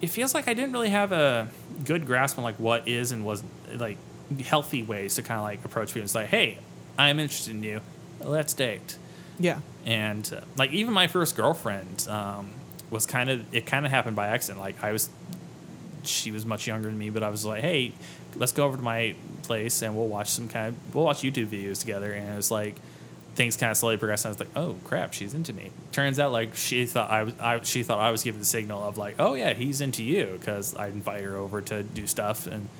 it feels like I didn't really have a good grasp on like what is and wasn't like, healthy ways to kind of like approach people. It's like, hey, I'm interested in you, let's date. Yeah. And like even my first girlfriend was kind of happened by accident. Like she was much younger than me, but I was like, hey, let's go over to my place and we'll watch YouTube videos together. And it was like things kind of slowly progressed, and I was like, oh crap, she's into me. Turns out like she thought I was giving the signal of like, oh yeah, he's into you, because I invite her over to do stuff. And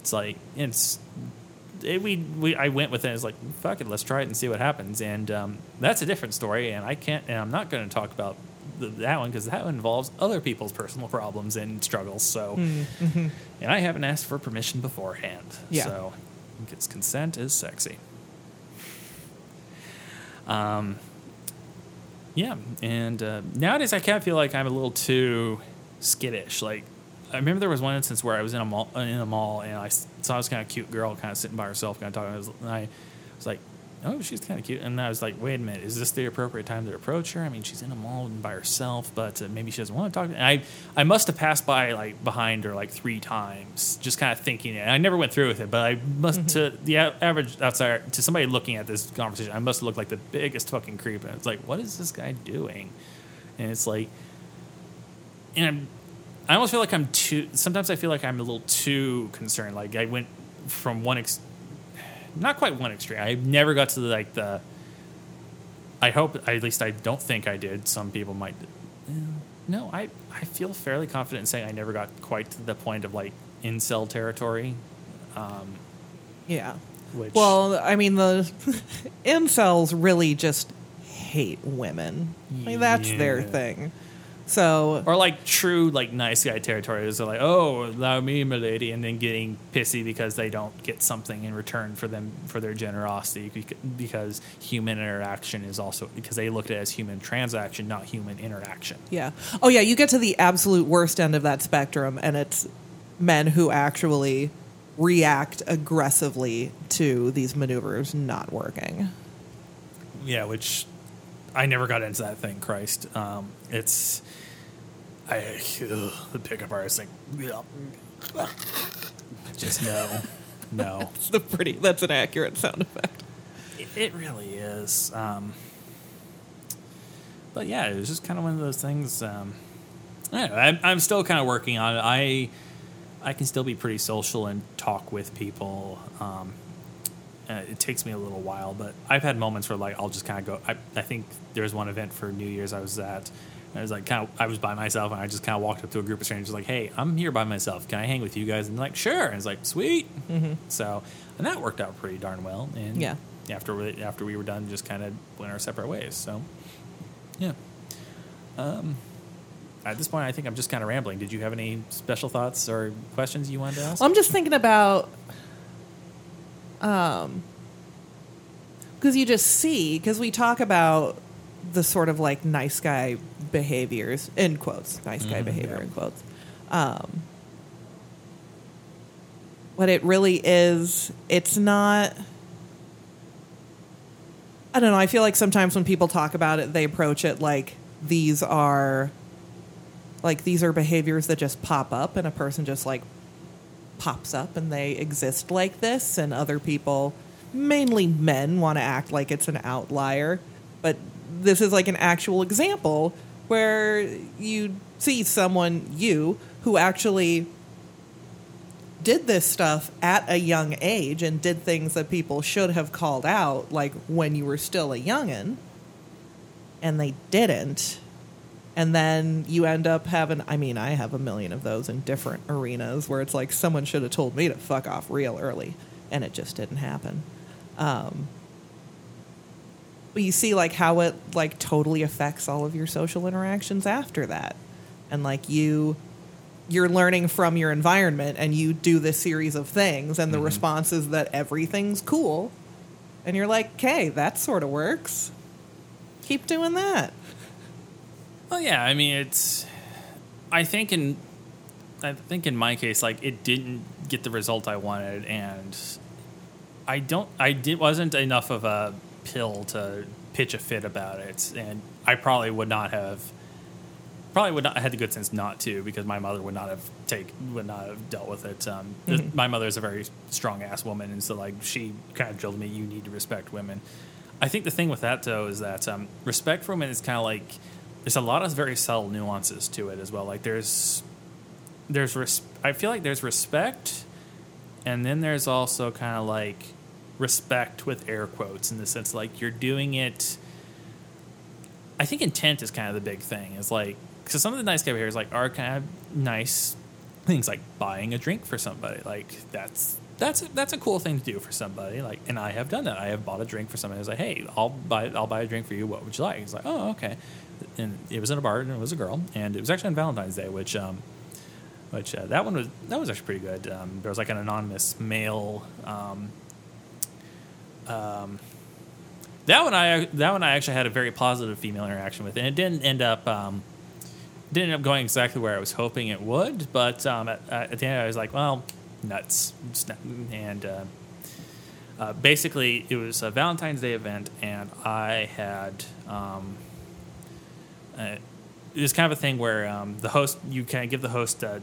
it's like, I went with it. It's like, fuck it, let's try it and see what happens. And that's a different story. And I'm not going to talk about that one because that one involves other people's personal problems and struggles. So, mm-hmm. And I haven't asked for permission beforehand. Yeah. So, because consent is sexy. Yeah, and nowadays I kind of feel like I'm a little too skittish. Like, I remember there was one instance where I was in a mall and I saw this kind of cute girl kind of sitting by herself, kind of talking. And I was like, oh, she's kind of cute. And I was like, wait a minute, is this the appropriate time to approach her? I mean, she's in a mall and by herself, but maybe she doesn't want to talk to me. And I must have passed by like behind her like 3 times, just kind of thinking it. And I never went through with it, but I must, to the average outsider, to somebody looking at this conversation, I must look like the biggest fucking creep. And it's like, what is this guy doing? And it's like, and I almost feel like I'm too, sometimes I feel like I'm a little too concerned. Like I went from not quite one extreme. I never got to I hope, at least I don't think I did. Some people might. No, I feel fairly confident in saying I never got quite to the point of like incel territory. Yeah. Which, well, I mean, the incels really just hate women. I mean, that's their thing. So, or like true like nice guy territory is like, oh, allow me, my lady, and then getting pissy because they don't get something in return for them, for their generosity, because human interaction is also, because they looked at it as human transaction, not human interaction. Yeah. Oh yeah, you get to the absolute worst end of that spectrum, and it's men who actually react aggressively to these maneuvers not working. Yeah, which I never got into that thing, Christ. It's the pickup artist thing. Just no. That's an accurate sound effect. It really is. But yeah, it was just kind of one of those things. I don't know, I'm still kind of working on it. I can still be pretty social and talk with people. It takes me a little while, but I've had moments where like I'll just kind of go. I think there was one event for New Year's I was at. And I was like, I was by myself, and I just kind of walked up to a group of strangers, like, "Hey, I'm here by myself. Can I hang with you guys?" And they're like, "Sure." And it's like, "Sweet." Mm-hmm. So, and that worked out pretty darn well. And yeah, after we were done, just kind of went our separate ways. So, yeah. At this point, I think I'm just kind of rambling. Did you have any special thoughts or questions you wanted to ask? Well, I'm just thinking about. Because you just see, because we talk about the sort of like nice guy behaviors, in quotes, nice guy behavior, in quotes. What it really is, it's not, I don't know. I feel like sometimes when people talk about it, they approach it like these are behaviors that just pop up, and a person just like pops up and they exist like this, and other people, mainly men, want to act like it's an outlier. But this is like an actual example where you see someone who actually did this stuff at a young age and did things that people should have called out, like when you were still a youngin', and they didn't. And then you end up having, I mean, I have a million of those in different arenas where it's like, someone should have told me to fuck off real early, and it just didn't happen. But you see like how it like totally affects all of your social interactions after that. And like you're learning from your environment, and you do this series of things, and the response is that everything's cool. And you're like, okay, that sort of works. Keep doing that. Well, yeah, I mean, it's, I think in my case, like, it didn't get the result I wanted, and wasn't enough of a pill to pitch a fit about it, and I probably would not have had the good sense not to, because my mother would not have dealt with it. My mother is a very strong ass woman, and so like she kind of drilled me, you need to respect women. I think the thing with that though is that respect for women is kind of like, there's a lot of very subtle nuances to it as well. Like I feel like there's respect, and then there's also kind of like respect with air quotes, in the sense like you're doing it. I think intent is kind of the big thing. It's like, because some of the nice guy behaviors like are kind of nice things, like buying a drink for somebody. Like that's a cool thing to do for somebody. Like, and I have done that. I have bought a drink for somebody. I was like, hey, I'll buy a drink for you. What would you like? He's like, oh, okay. and it was in a bar, and it was a girl, and it was actually on Valentine's Day, which that one was actually pretty good. There was like an anonymous male. That one I actually had a very positive female interaction with, and it didn't end up going exactly where I was hoping it would. But at the end, I was like, well, nuts, and. Basically, it was a Valentine's Day event, and I had it was kind of a thing where the host, you kind of give the host a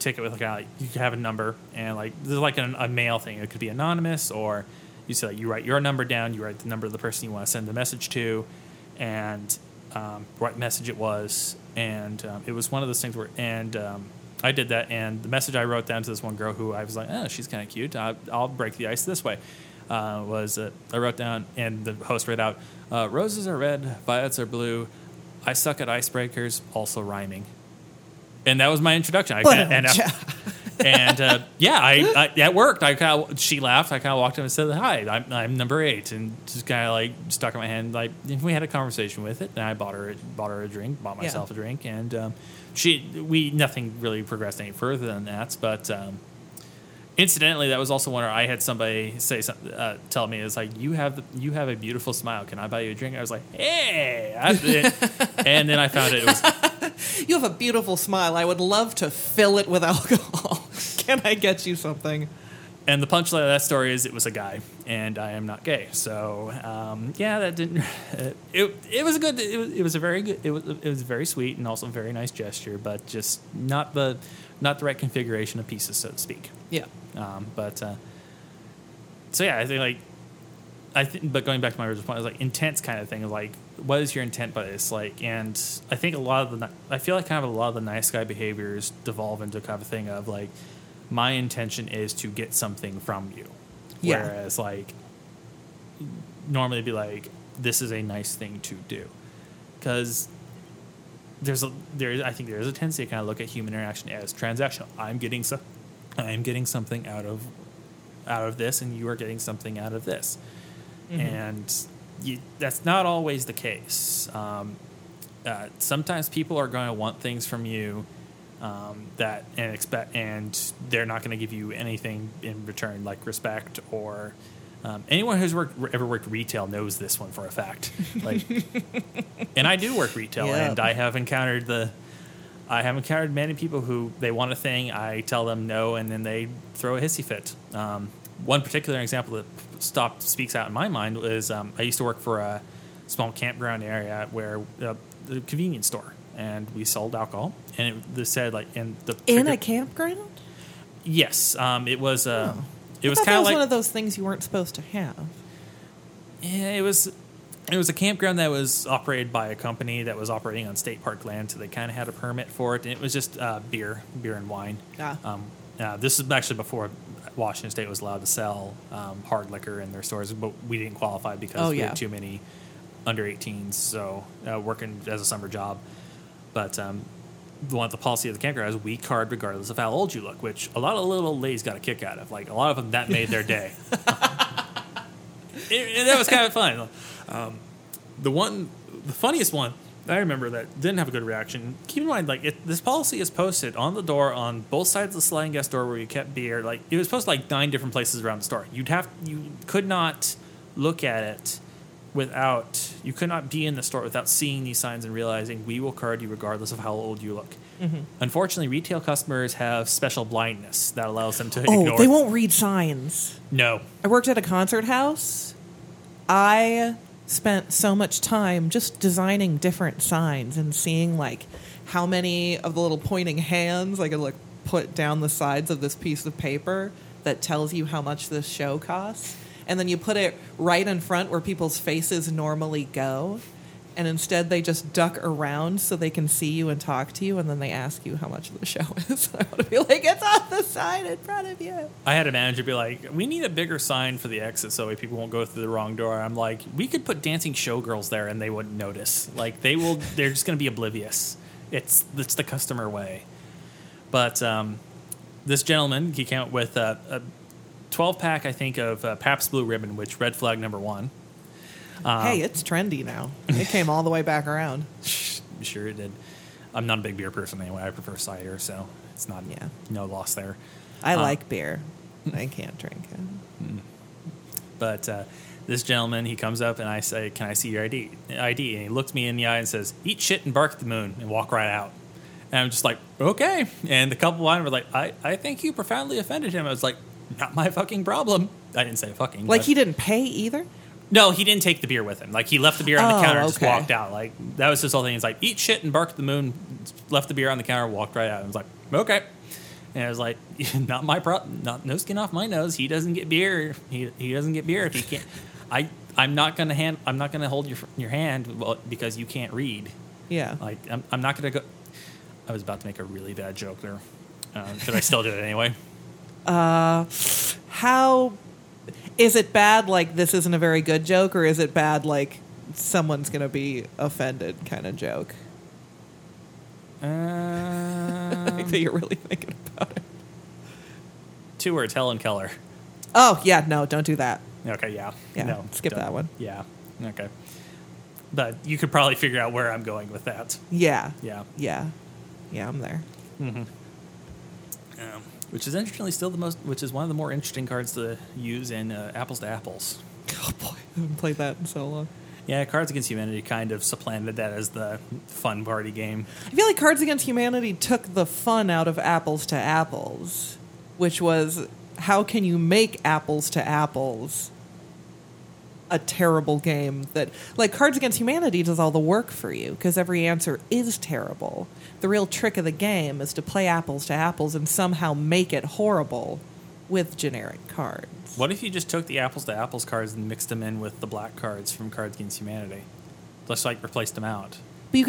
ticket with like you have a number, and like there's like a mail thing. It could be anonymous, or you say like, you write your number down, you write the number of the person you want to send the message to, and what message it was, and it was one of those things where I did that, and the message I wrote down to this one girl who I was like, oh, she's kind of cute. I'll break the ice this way. I wrote down, and the host read out, roses are red, violets are blue. I suck at icebreakers, also rhyming. And that was my introduction. That worked. She laughed. I kind of walked up and said, hi, I'm number 8, and just kind of like stuck in my hand. Like we had a conversation with it, and I bought her a drink, bought myself a drink, and. Nothing really progressed any further than that, but incidentally, that was also one where I had somebody say something, tell me, it's like, you have a beautiful smile. Can I buy you a drink? I was like, hey, and then I found it was you have a beautiful smile. I would love to fill it with alcohol. Can I get you something? And the punchline of that story is it was a guy, and I am not gay. So that didn't. It was a good. It was a very good. It was very sweet and also a very nice gesture, but just not the right configuration of pieces, so to speak. Yeah. But going back to my original point, it was like intense kind of thing of like, what is your intent by this? Like, and I think a lot of the nice guy behaviors devolve into kind of a thing of like, my intention is to get something from you. Yeah. Whereas, like, normally it'd be like, this is a nice thing to do. Because I think there is a tendency to kind of look at human interaction as transactional. I'm getting something out of this, and you are getting something out of this. Mm-hmm. And that's not always the case. Sometimes people are going to want things from you and they're not going to give you anything in return, like respect or anyone who's ever worked retail knows this one for a fact. Like, and I do work retail, yeah. And I have encountered many people who they want a thing, I tell them no, and then they throw a hissy fit. One particular example that speaks out in my mind is I used to work for a small campground area where the convenience store. And we sold alcohol, and it said like in a campground. Yes, it was. It was kind of like one of those things you weren't supposed to have. Yeah, it was a campground that was operated by a company that was operating on state park land, so they kind of had a permit for it. And it was just beer and wine. Yeah. This is actually before Washington State was allowed to sell hard liquor in their stores, but we didn't qualify because we had too many under 18s. So working as a summer job. But the policy of the campground is we card regardless of how old you look, which a lot of little old ladies got a kick out of. Like, a lot of them, that made their day. That was kind of fun. The funniest one, I remember that didn't have a good reaction. Keep in mind, like, this policy is posted on the door on both sides of the sliding glass door where you kept beer. Like, it was posted like 9 different places around the store. You could not look at it. You could not be in the store without seeing these signs and realizing we will card you regardless of how old you look. Mm-hmm. Unfortunately, retail customers have special blindness that allows them to ignore. Oh, they won't read signs. No. I worked at a concert house. I spent so much time just designing different signs and seeing like how many of the little pointing hands I could like put down the sides of this piece of paper that tells you how much this show costs. And then you put it right in front where people's faces normally go. And instead they just duck around so they can see you and talk to you. And then they ask you how much of the show is. I want to be like, it's on the sign in front of you. I had a manager be like, we need a bigger sign for the exit so people won't go through the wrong door. I'm like, we could put dancing showgirls there and they wouldn't notice. Like, they're just going to be oblivious. It's the customer way. But this gentleman, he came up with a 12-pack, I think, of Pabst Blue Ribbon, which red flag number 1. Hey, it's trendy now. It came all the way back around. Sure it did. I'm not a big beer person anyway. I prefer cider, so it's not no loss there. I like beer. I can't drink it. But this gentleman, he comes up and I say, "Can I see your ID?" And he looks me in the eye and says, "Eat shit and bark at the moon," and walk right out. And I'm just like, okay. And the couple behind were like, I think you profoundly offended him. I was like, not my fucking problem. I didn't say fucking. Like, he didn't pay either? No, he didn't take the beer with him. Like, he left the beer on the counter and just walked out. Like, that was his whole thing. He's like, "Eat shit and bark at the moon." Left the beer on the counter, walked right out. I was like, okay. And I was like, not my problem. No skin off my nose. He doesn't get beer. He doesn't get beer if he can't. I'm not gonna hold your hand because you can't read. Yeah. Like, I'm not gonna go. I was about to make a really bad joke there. Should I still do it anyway? How is it bad? Like, this isn't a very good joke, or is it bad? Like, someone's going to be offended kind of joke. I think that you're really thinking about it. Two words: Helen Keller. Oh yeah, no, don't do that. Okay, yeah. No, skip that one. Yeah. Okay. But you could probably figure out where I'm going with that. Yeah. Yeah. Yeah. Yeah, I'm there. Mm-hmm. Which is interestingly still which is one of the more interesting cards to use in Apples to Apples. Oh boy, I haven't played that in so long. Yeah, Cards Against Humanity kind of supplanted that as the fun party game. I feel like Cards Against Humanity took the fun out of Apples to Apples, which was, how can you make Apples to Apples a terrible game that, like, Cards Against Humanity does all the work for you because every answer is terrible. The real trick of the game is to play Apples to Apples and somehow make it horrible with generic cards. What if you just took the Apples to Apples cards and mixed them in with the black cards from Cards Against Humanity? Just, like, replaced them out. But you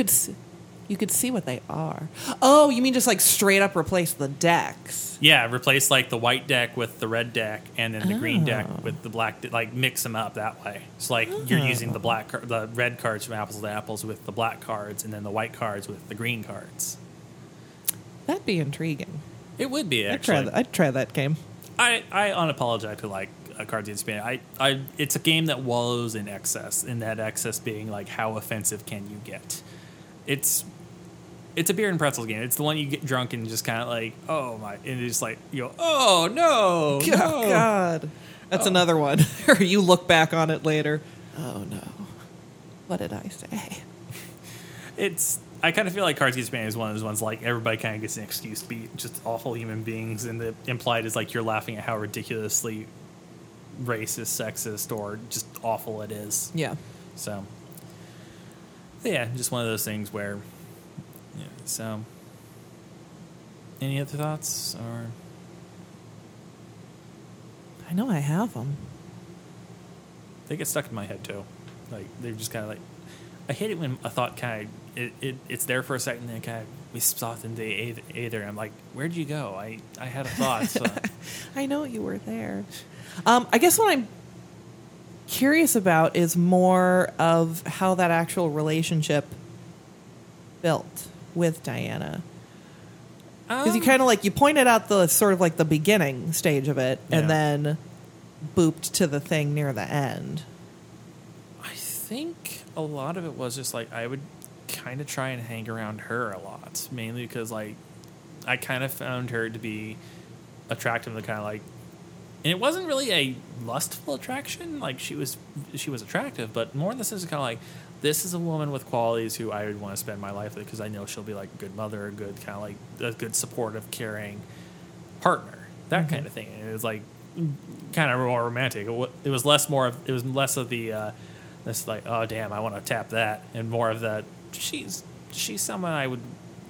could see what they are. Oh, you mean just, like, straight up replace the decks? Yeah, replace, like, the white deck with the red deck, and then the green deck with the black deck. Like, mix them up that way. So, like, you're using the red cards from Apples to Apples with the black cards, and then the white cards with the green cards. That'd be intriguing. It would be, actually. I'd try that game. I unapologetically like Cards Against Humanity. It's a game that wallows in excess, and that excess being, like, how offensive can you get? It's a beer and pretzels game. It's the one you get drunk and just kind of like, oh my, and it's like, you go, oh no, oh god, that's another one. Or you look back on it later, oh no, what did I say? It's, I kind of feel like Cards Against Humanity is one of those ones, like, everybody kind of gets an excuse to be just awful human beings, and the implied is, like, you're laughing at how ridiculously racist, sexist, or just awful it is. Yeah. So, yeah, just one of those things where. Yeah, so, any other thoughts? Or I know I have them. They get stuck in my head too. Like, they're just kind of like, I hate it when a thought kind of it's there for a second, and then kind of wisps off into the aether. I'm like, where'd you go? I had a thought. So. I know you were there. I guess what I'm curious about is more of how that actual relationship built with Diana, because you kind of, like, you pointed out the sort of, like, the beginning stage of it, and then booped to the thing near the end. I think a lot of it was just, like, I would kind of try and hang around her a lot, mainly because, like, I kind of found her to be attractive, to kind of, like, and it wasn't really a lustful attraction. Like, she was attractive, but more in the sense of kind of like, this is a woman with qualities who I would want to spend my life with, because I know she'll be, like, a good mother, a good kind of, like, a good supportive, caring partner, that kind of thing. And it was, like, kind of more romantic. It was less of the this, like, oh damn, I want to tap that, and more of the she's someone I would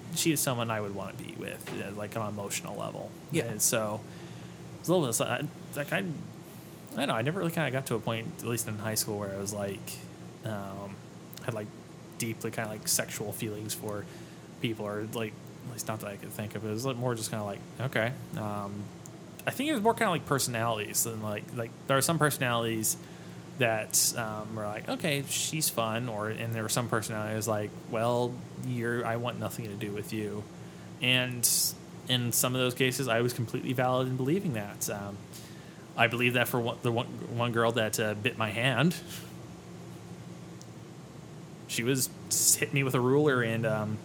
want to be with, you know, like, on an emotional level. Yeah. And so it's a little bit like, I don't know. I never really kind of got to a point, at least in high school, where I was like. Had, like, deeply kind of, like, sexual feelings for people, or, like, at least not that I could think of. It was more just kind of like, okay. I think it was more kind of like personalities than like there are some personalities that were like, okay, she's fun, and there were some personalities like, well, I want nothing to do with you, and in some of those cases, I was completely valid in believing that. I believe that for the one girl that bit my hand. she was hit me with a ruler in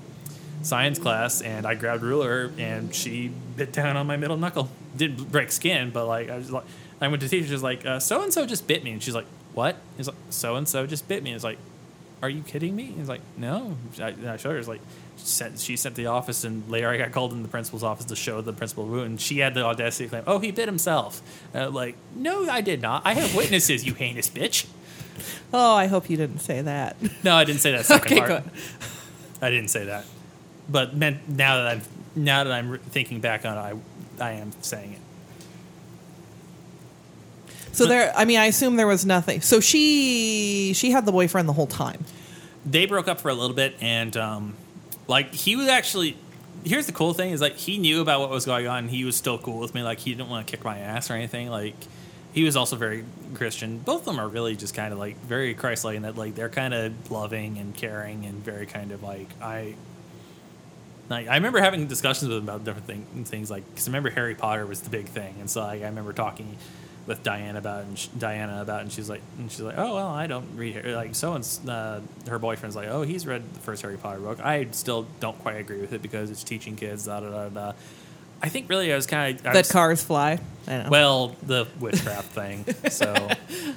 science class, and I grabbed ruler and she bit down on my middle knuckle. Didn't break skin, but like I was like, I went to teacher, she was like, so and so just bit me, and she's like, what? He's like, so and so just bit me. It's like, are you kidding me? He's like, no. I showed her. It's like, she sent the office, and later I got called in the principal's office to show the principal wound, and she had the audacity to claim, oh, he bit himself. And I'm like, no, I did not. I have witnesses, you heinous bitch. Oh, I hope you didn't say that. No, I didn't say that second part. Okay, go ahead. I didn't say that. But now that I'm thinking back on it, I am saying it. So there, I mean, I assume there was nothing. So she had the boyfriend the whole time. They broke up for a little bit, and like he was actually. Here's the cool thing is like he knew about what was going on. And he was still cool with me. Like he didn't want to kick my ass or anything. Like he was also very Christian. Both of them are really just kind of like very Christ-like in that like they're kind of loving and caring and very kind of like I. Like, I remember having discussions with him about different things, like because I remember Harry Potter was the big thing, and so like, I remember talking with Diana about it, and she's like, oh well, I don't read Harry. Like so and her boyfriend's like, oh, he's read the first Harry Potter book. I still don't quite agree with it because it's teaching kids da da da da. I think really I was kind of that cars fly. I know. Well, the witchcraft thing. So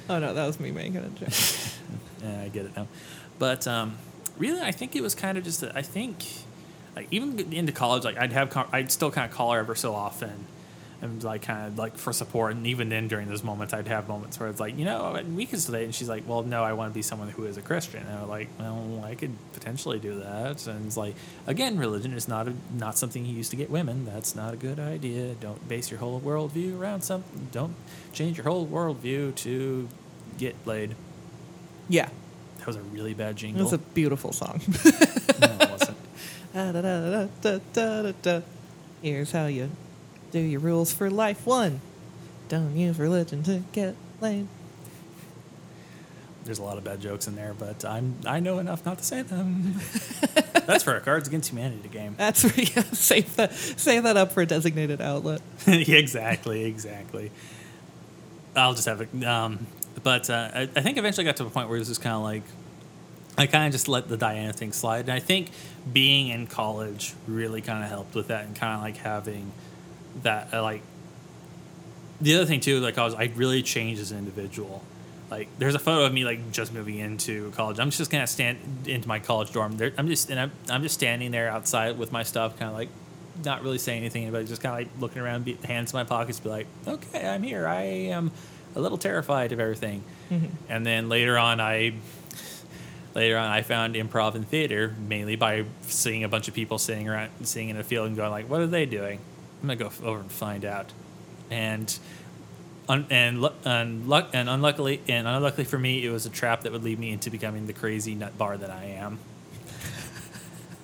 oh no, that was me making a joke. Yeah, I get it now, but really I think it was kind of just I think. Like even into college, like I'd still kind of call her ever so often, and like kind of like for support. And even then, during those moments, I'd have moments where it's like, you know, we could stay. And she's like, well, no, I want to be someone who is a Christian. And I'm like, well, I could potentially do that. And it's like, again, religion is not something you use to get women. That's not a good idea. Don't base your whole worldview around something. Don't change your whole worldview to get laid. Yeah, that was a really bad jingle. It was a beautiful song. No, it wasn't. Da, da, da, da, da, da, da. Here's how you do your rules for life. 1, don't use religion to get laid. There's a lot of bad jokes in there, but I know enough not to say them. That's for a Cards Against Humanity game. That's for yeah, save that up for a designated outlet. Exactly. I'll just have it. But I think eventually I got to a point where it was just kind of like. I kind of just let the Diana thing slide. And I think being in college really kind of helped with that and kind of like having that, like the other thing too, like I really changed as an individual. Like there's a photo of me like just moving into college. I'm just going to stand into my college dorm there. I'm just standing there outside with my stuff, kind of like not really saying anything, but just kind of like looking around, hands in my pockets, be like, okay, I'm here. I am a little terrified of everything. Mm-hmm. And then Later on, I found improv and theater mainly by seeing a bunch of people sitting around, sitting in a field and going like, "What are they doing? I'm gonna go over and find out." And unluckily for me, it was a trap that would lead me into becoming the crazy nut bar that I am.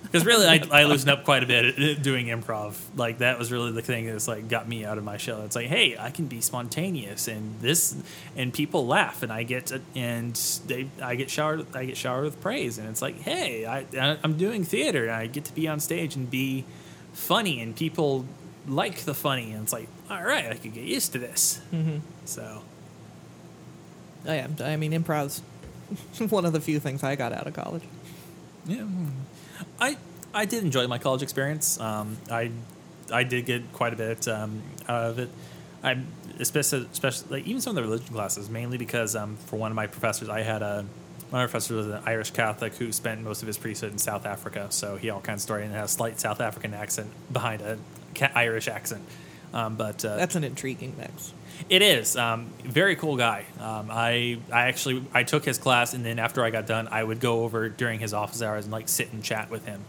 Because really, I loosened up quite a bit doing improv. Like that was really the thing that's like got me out of my shell. It's like, hey, I can be spontaneous, and people laugh, and I get showered with praise, and it's like, hey, I'm doing theater, and I get to be on stage and be funny, and people like the funny, and it's like, all right, I could get used to this. Mm-hmm. So, oh yeah, I mean, improv's one of the few things I got out of college. Yeah. I did enjoy my college experience. I did get quite a bit out of it. I especially like, even some of the religion classes, mainly because for one of my professors, my professor was an Irish Catholic who spent most of his priesthood in South Africa, so he all kinds of story and had a slight South African accent behind an Irish accent. But that's an intriguing mix. It is. Very cool guy. I took his class, and then after I got done, I would go over during his office hours and like sit and chat with him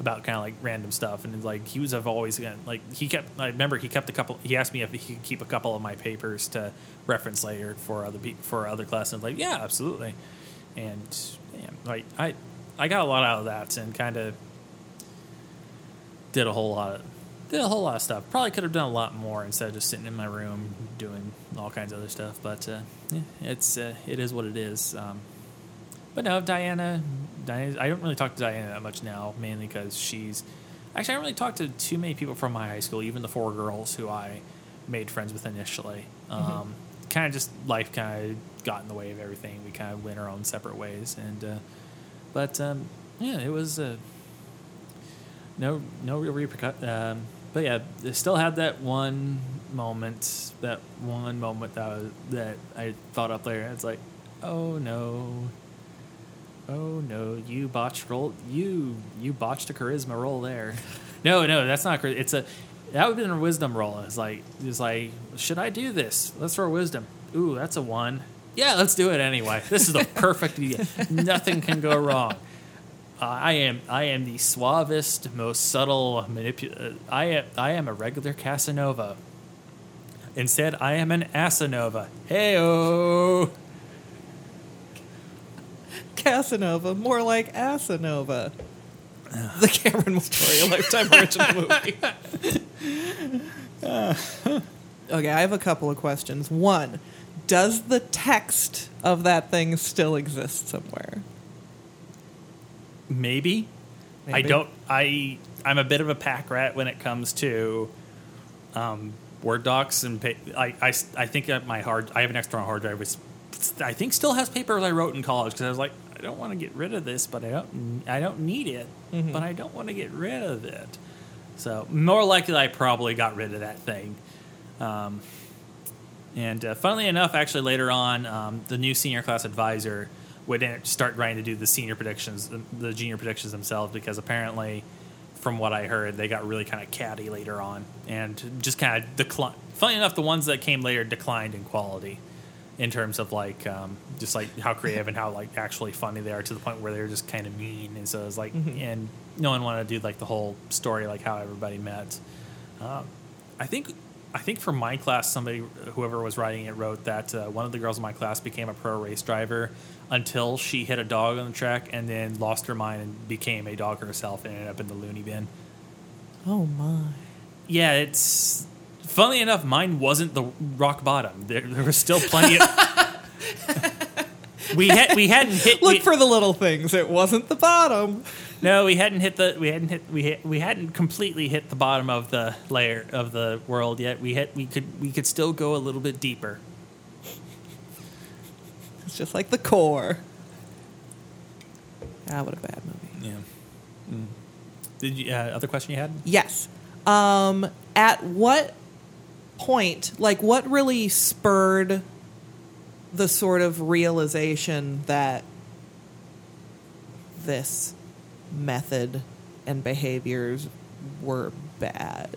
about kind of like random stuff. And like he was always like he asked me if he could keep a couple of my papers to reference later for other classes. And I was like, yeah, absolutely. And yeah, like I got a lot out of that and kind of did a whole lot of stuff. Probably could have done a lot more instead of just sitting in my room doing all kinds of other stuff. But yeah, it is what it is. But no, Diana, I don't really talk to Diana that much now, mainly because I don't really talk to too many people from my high school, even the 4 girls who I made friends with initially. Mm-hmm. Kind of just life kind of got in the way of everything. We kind of went our own separate ways. And But yeah, it was no real repercussion. But yeah, they still had that one moment that I thought up later. It's like, oh no, you botched a charisma roll there. No, that's not. That would have been a wisdom roll. It's like, should I do this? Let's roll wisdom. Ooh, that's a 1. Yeah, let's do it anyway. This is the perfect idea. Nothing can go wrong. I am the suavest, most subtle manipulator. I am a regular Casanova. Instead, I am an Asanova. Heyo. Casanova, more like Asanova. The Cameron Montoya Lifetime original movie. Okay, I have a couple of questions. One, does the text of that thing still exist somewhere? Maybe. I'm a bit of a pack rat when it comes to Word docs and I think that I have an external hard drive which I think still has papers I wrote in college because I was like, I don't want to get rid of this, but I don't need it, mm-hmm. but I don't want to get rid of it. So more likely I probably got rid of that thing. And funnily enough, actually later on, the new senior class advisor would start trying to do the senior predictions, the junior predictions themselves, because apparently, from what I heard, they got really kind of catty later on and just kind of declined. Funny enough, the ones that came later declined in quality in terms of like just like how creative and how like actually funny they are, to the point where they're just kind of mean. And so it was like, mm-hmm. and no one wanted to do like the whole story, like how everybody met. I think for my class, whoever was writing it wrote that one of the girls in my class became a pro race driver until she hit a dog on the track and then lost her mind and became a dog herself and ended up in the loony bin. Oh, my. Yeah, it's... Funnily enough, mine wasn't the rock bottom. There was still plenty of... we hadn't hit... Look for the little things. It wasn't the bottom. No, we hadn't completely hit the bottom of the layer of the world yet. We could still go a little bit deeper. It's just like the core. Ah, what a bad movie. Yeah. Mm. Did you other question you had? Yes. At what point, like, what really spurred the sort of realization that this method and behaviors were bad?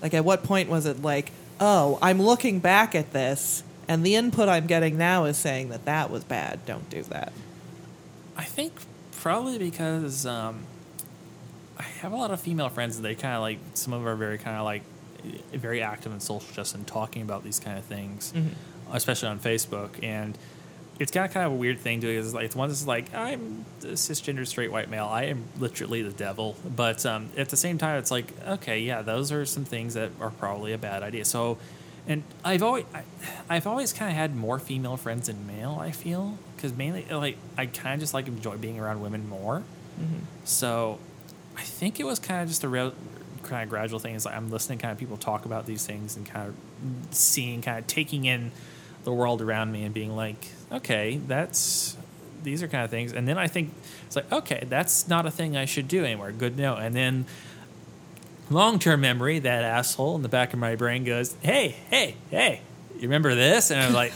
Like, at what point was it like, oh, I'm looking back at this and the input I'm getting now is saying that was bad, don't do that? I think probably because I have a lot of female friends and they kind of like, some of them are very kind of like very active in social justice and talking about these kind of things, mm-hmm. especially on Facebook. And it's got kind of a weird thing to it. It's like, it's one that's like, I'm a cisgender straight white male. I am literally the devil. But at the same time, it's like, okay, yeah, those are some things that are probably a bad idea. So, and I've always kind of had more female friends than male, I feel, because mainly like I kind of just like enjoy being around women more. Mm-hmm. So I think it was kind of just a real kind of gradual thing. It's like I'm listening to kind of people talk about these things and kind of seeing, kind of taking in the world around me and being like, okay, these are kind of things. And then I think it's like, okay, that's not a thing I should do anymore. Good to know. And then long-term memory, that asshole in the back of my brain goes, hey, you remember this? And I'm like,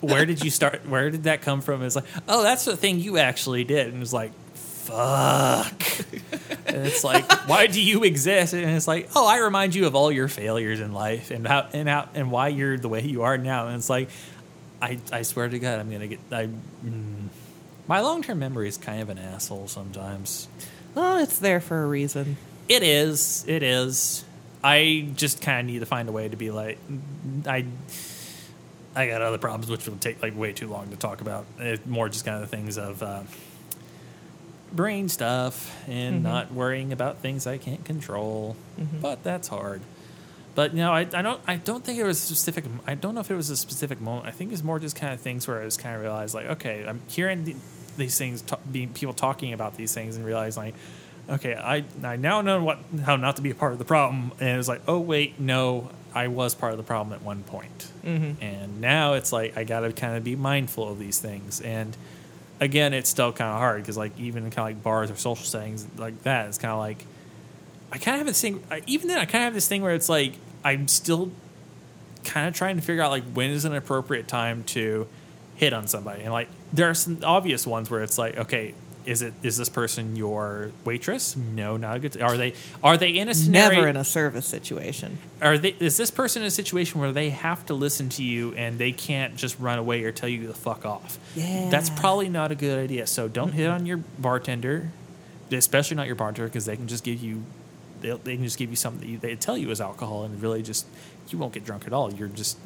where did you start? Where did that come from? It's like, oh, that's the thing you actually did. And it's like, fuck. And it's like, why do you exist? And it's like, oh, I remind you of all your failures in life and why you're the way you are now. And it's like, I swear to God, I'm gonna get. My long-term memory is kind of an asshole sometimes. Well, it's there for a reason. It is. I just kind of need to find a way to be like, I got other problems which will take like way too long to talk about. It's more just kind of the things of brain stuff and mm-hmm. not worrying about things I can't control. Mm-hmm. But that's hard. But no, I don't know if it was a specific moment. I think it's more just kind of things where I was kind of realized like, okay, I'm hearing these things, people talking about these things, and realizing like, okay, I now know how not to be a part of the problem. And it was like, oh wait, no, I was part of the problem at one point. Mm-hmm. And now it's like I gotta kind of be mindful of these things. And again, it's still kind of hard because, like, even kind of like bars or social settings like that, it's kind of like I kind of have this thing. Even then, I kind of have this thing where it's like I'm still kind of trying to figure out like when is an appropriate time to hit on somebody, and like there are some obvious ones where it's like, okay, is this person your waitress? No, not a good. Are they in a scenario? Never in a service situation. Is this person in a situation where they have to listen to you and they can't just run away or tell you the fuck off? Yeah, that's probably not a good idea. So don't hit on your bartender, especially not your bartender, because they can just give you something that they tell you is alcohol, and really just you won't get drunk at all. You're just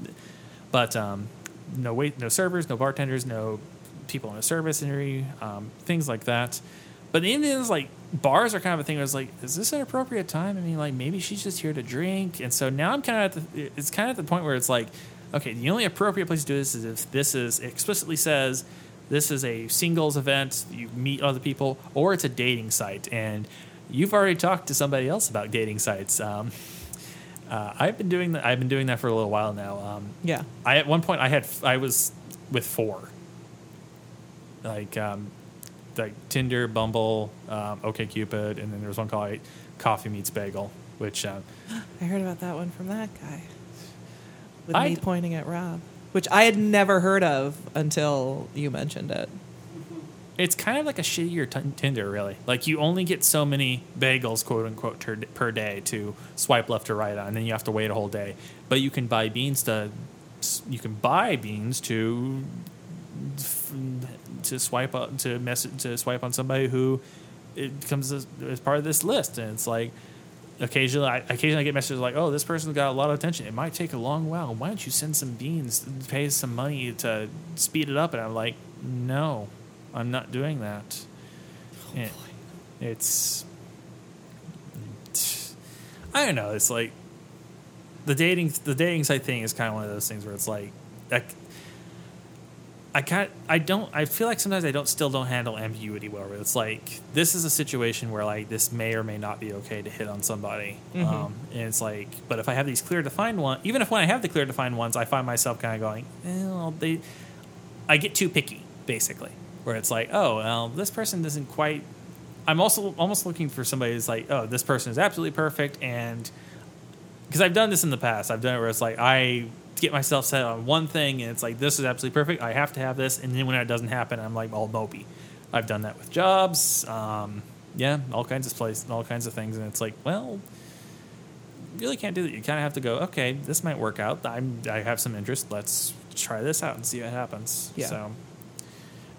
no servers, no bartenders, no people in a service industry, things like that. But the Indians, like, bars are kind of a thing where it's like, is this an appropriate time? I mean, like, maybe she's just here to drink. And so now I'm kind of at the point where it's like, okay, the only appropriate place to do this is if this is explicitly says this is a singles event, you meet other people, or it's a dating site. And you've already talked to somebody else about dating sites. I've been doing that for a little while now. Yeah. At one point I was with four. Like Tinder, Bumble, OkCupid, and then there was one called Coffee Meets Bagel, which I heard about that one from that guy. With me pointing at Rob, which I had never heard of until you mentioned it. It's kind of like a shittier Tinder, really. Like, you only get so many bagels, quote unquote, per day to swipe left or right on, and then you have to wait a whole day. But you can buy beans to swipe up to swipe on somebody who it comes as part of this list. And it's like occasionally I get messages like, oh, this person's got a lot of attention, it might take a long while, why don't you send some beans, pay some money to speed it up? And I'm like, no, I'm not doing that. I don't know, it's like the dating site thing is kind of one of those things where it's like I feel like sometimes I still don't handle ambiguity well. Where it's like, this is a situation where like this may or may not be okay to hit on somebody, mm-hmm. And it's like, but if I have these clear defined ones, even if when I have the clear defined ones, I find myself kind of going, well, I get too picky, basically. Where it's like, oh, well, this person doesn't quite. I'm also almost looking for somebody who's like, oh, this person is absolutely perfect, and because I've done this in the past, I've done it where it's like I get myself set on one thing and it's like, this is absolutely perfect, I have to have this, and then when it doesn't happen, I'm like all mopey. I've done that with jobs, all kinds of things, and it's like, well, you really can't do that. You kind of have to go, okay, this might work out, I have some interest, let's try this out and see what happens. Yeah. So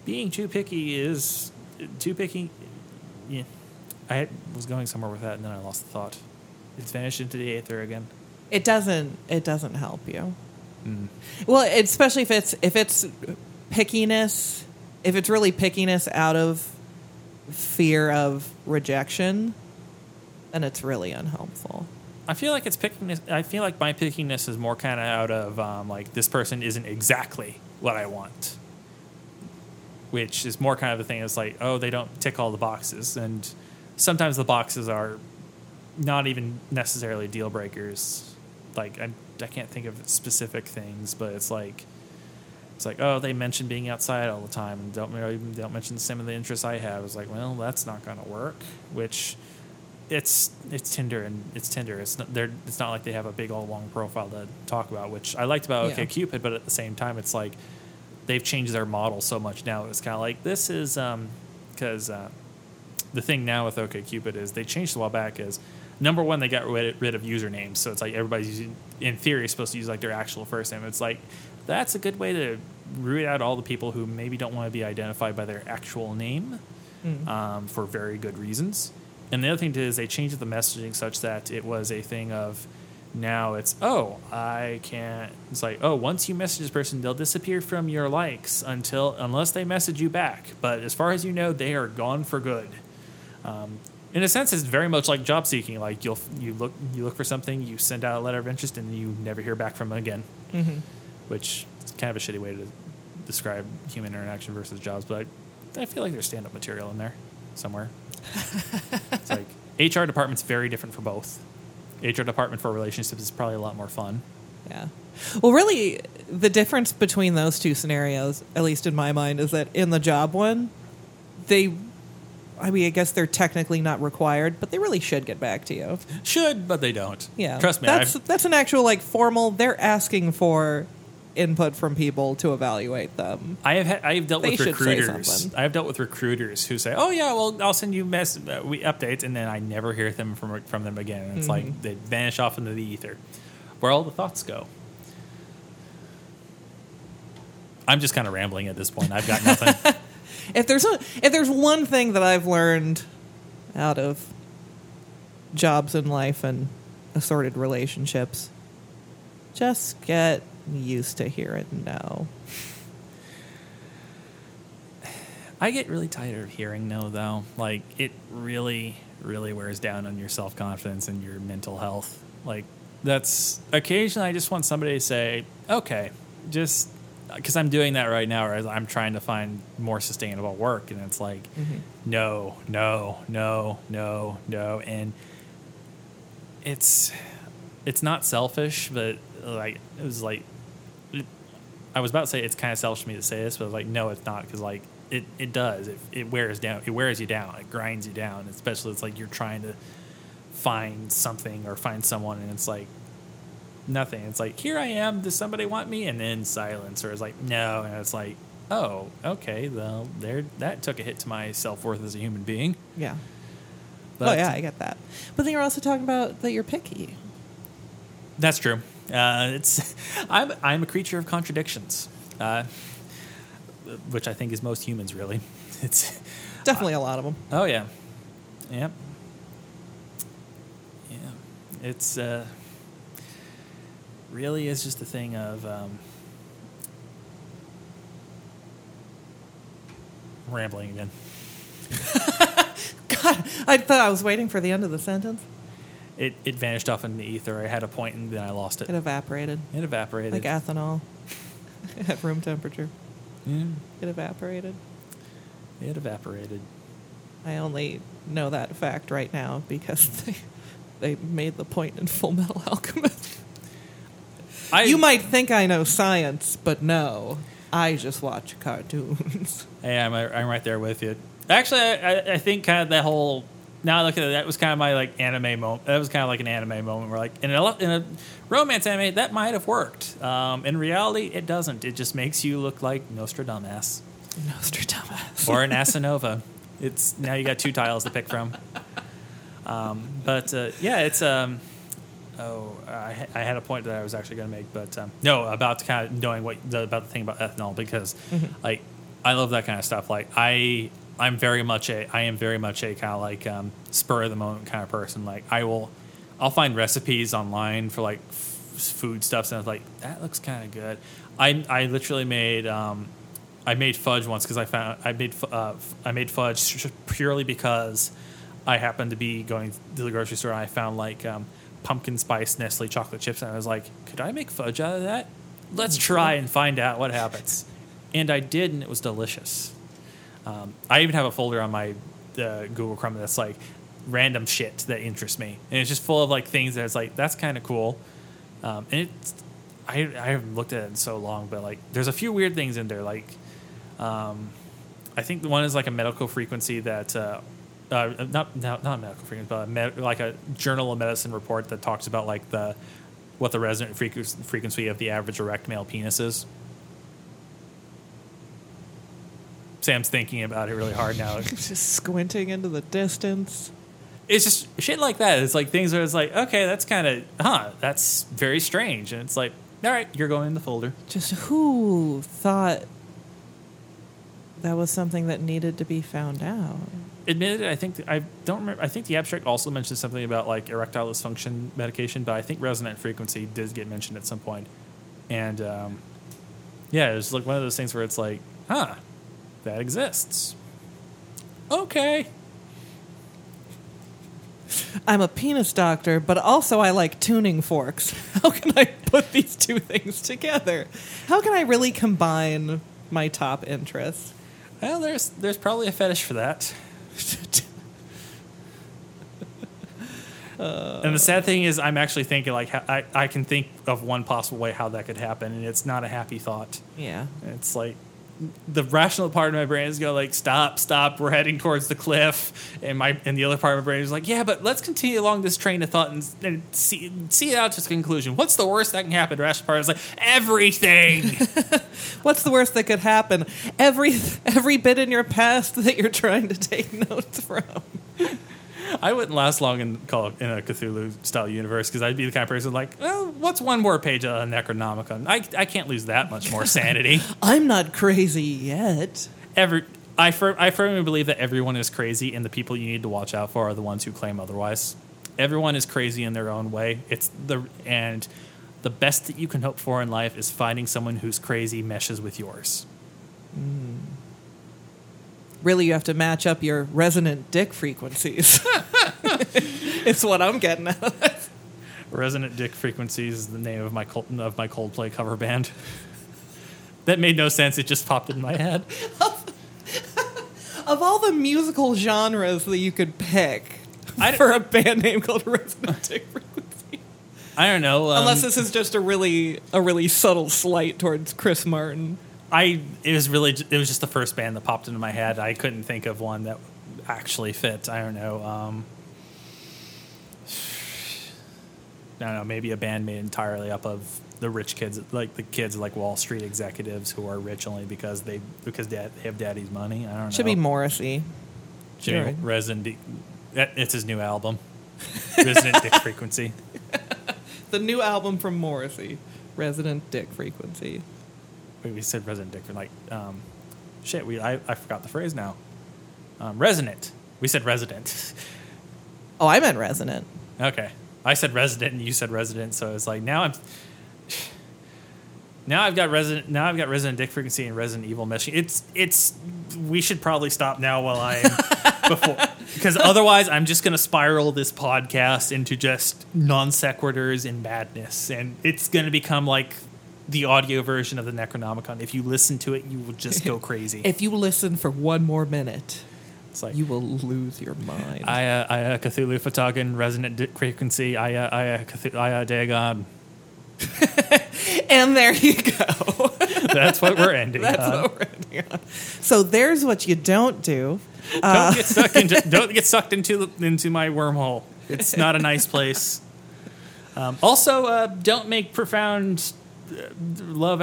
being too picky, yeah, I was going somewhere with that and then I lost the thought. It's vanished into the aether again. It doesn't help you. Mm. Well, especially if it's pickiness, if it's really pickiness out of fear of rejection, then it's really unhelpful. I feel like it's pickiness. I feel like my pickiness is more kind of out of like, this person isn't exactly what I want, which is more kind of a thing. It's like, oh, they don't tick all the boxes, and sometimes the boxes are not even necessarily deal breakers. Like, I can't think of specific things, but it's like, oh, they mention being outside all the time and don't mention some of the interests I have. It's like, well, that's not going to work. Which it's Tinder. It's not like they have a big old long profile to talk about, which I liked about OkCupid, but at the same time, it's like they've changed their model so much now. It's kind of like, this is because the thing now with OkCupid is they changed a while back is, number one, they got rid of usernames, so it's like everybody's using, in theory, supposed to use like their actual first name. It's like, that's a good way to root out all the people who maybe don't want to be identified by their actual name, for very good reasons. And the other thing is they changed the messaging such that it was a thing of, now it's, oh, I can't. It's like, oh, once you message this person, they'll disappear from your likes unless they message you back. But as far as you know, they are gone for good. In a sense, it's very much like job seeking. Like, you look for something, you send out a letter of interest, and you never hear back from them again. Mm-hmm. Which is kind of a shitty way to describe human interaction versus jobs. But I feel like there's stand-up material in there somewhere. It's like, HR department's very different for both. HR department for relationships is probably a lot more fun. Yeah. Well, really, the difference between those two scenarios, at least in my mind, is that in the job one, they... I mean, I guess they're technically not required, but they really should get back to you. Should, but they don't. Yeah. Trust me. That's an actual, like, formal... They're asking for input from people to evaluate them. I have dealt with recruiters who say, "Oh yeah, well I'll send you updates," and then I never hear them from them again. And it's like they vanish off into the ether, where all the thoughts go. I'm just kind of rambling at this point. I've got nothing. If there's one thing that I've learned out of jobs in life and assorted relationships, just get used to hear it no. I get really tired of hearing no, though. Like, it really, really wears down on your self-confidence and your mental health. Like, that's... Occasionally, I just want somebody to say, okay, just... Because I'm doing that right now, or I'm trying to find more sustainable work, and it's like, no. And it's not selfish, but, like, it was like... I was about to say it's kind of selfish for me to say this, but I was like, no, it's not, because like it does. It wears down. It wears you down. It grinds you down. Especially it's like you're trying to find something or find someone, and it's like nothing. It's like, here I am. Does somebody want me? And then silence, or it's like no, and it's like, oh, okay. Well, there that took a hit to my self-worth as a human being. Yeah. But, oh yeah, I get that. But then you're also talking about that you're picky. That's true. I'm a creature of contradictions, which I think is most humans, really. It's definitely a lot of them. Oh yeah, yep, yeah. It's really is just a thing of rambling again. God, I thought I was waiting for the end of the sentence. It vanished off in the ether. I had a point, and then I lost it. It evaporated. Like ethanol at room temperature. Yeah. It evaporated. I only know that fact right now because they made the point in Full Metal Alchemist. You might think I know science, but no. I just watch cartoons. Hey, I'm right there with you. Actually, I think kind of that whole... Now I look at it, that was kind of my like anime moment. That was kind of like an anime moment where like in a romance anime that might have worked. In reality, it doesn't. It just makes you look like Nostradamus, or an Asanova. It's now you got two tiles to pick from. It's I had a point that I was actually going to make, but no, about kind of knowing about the thing about ethanol, because like I love that kind of stuff. Like I am very much a kind of like spur of the moment kind of person. Like I'll find recipes online for like food stuffs, and I was like, that looks kind of good. I literally made I made fudge once because I made fudge purely because I happened to be going to the grocery store and I found like pumpkin spice Nestle chocolate chips, and I was like, could I make fudge out of that? Let's try and find out what happens. And I did, and it was delicious. I even have a folder on my Google Chrome that's like random shit that interests me, and it's just full of like things that's like that's kind of cool. And it's I haven't looked at it in so long, but like there's a few weird things in there. Like I think the one is like a medical frequency that not a medical frequency, but like a Journal of Medicine report that talks about like what the resonant frequency of the average erect male penis is. Sam's thinking about it really hard now. Just squinting into the distance. It's just shit like that. It's like things where it's like, okay, that's kind of, that's very strange. And it's like, all right, you're going in the folder. Just who thought that was something that needed to be found out? Admitted, I think, I don't remember, I think the abstract also mentioned something about like erectile dysfunction medication, but I think resonant frequency did get mentioned at some point. And it was like one of those things where it's like, that exists. Okay. I'm a penis doctor, but also I like tuning forks. How can I put these two things together? How can I really combine my top interests? Well, there's probably a fetish for that. And the sad thing is I'm actually thinking, like, I can think of one possible way how that could happen, and it's not a happy thought. Yeah. It's like the rational part of my brain is going, like, stop, we're heading towards the cliff. And the other part of my brain is like, yeah, but let's continue along this train of thought and see it out to its conclusion. What's the worst that can happen? The rational part is like, everything. What's the worst that could happen? Every bit in your past that you're trying to take notes from. I wouldn't last long in a Cthulhu-style universe because I'd be the kind of person like, well, what's one more page of Necronomicon? I can't lose that much more sanity. I'm not crazy yet. I firmly believe that everyone is crazy, and the people you need to watch out for are the ones who claim otherwise. Everyone is crazy in their own way. And the best that you can hope for in life is finding someone whose crazy meshes with yours. Mm. Really, you have to match up your resonant dick frequencies. It's what I'm getting out of it. Resonant Dick Frequencies is the name of my Coldplay cover band. That made no sense. It just popped in my head. Of all the musical genres that you could pick for a band name called Resonant Dick Frequency. I don't know. Unless this is just a really subtle slight towards Chris Martin. It was just the first band that popped into my head. I couldn't think of one that actually fit. I don't know. I don't know. Maybe a band made entirely up of the rich kids, like the kids like Wall Street executives who are rich only because they have daddy's money. I don't know. Should be Morrissey. Jimmy Resident. It's his new album. Resonant Dick Frequency. The new album from Morrissey. Resonant Dick Frequency. Wait, we said Resonant Dick for like, shit. I forgot the phrase now. Resonant. We said resident. Oh, I meant resonant. Okay, I said resident and you said resident, so it's like now I've got Resonant Dick Frequency and Resident Evil meshing. It's we should probably stop now while because otherwise I'm just gonna spiral this podcast into just non sequiturs and madness, and it's gonna become like the audio version of the Necronomicon. If you listen to it, you will just go crazy. If you listen for one more minute, it's like, you will lose your mind. I Cthulhu Fatagan, Resonant Dick Frequency, I Dagon. And there you go. That's what we're ending on. So there's what you don't do. Don't get sucked into my wormhole. It's not a nice place. Also, don't make profound love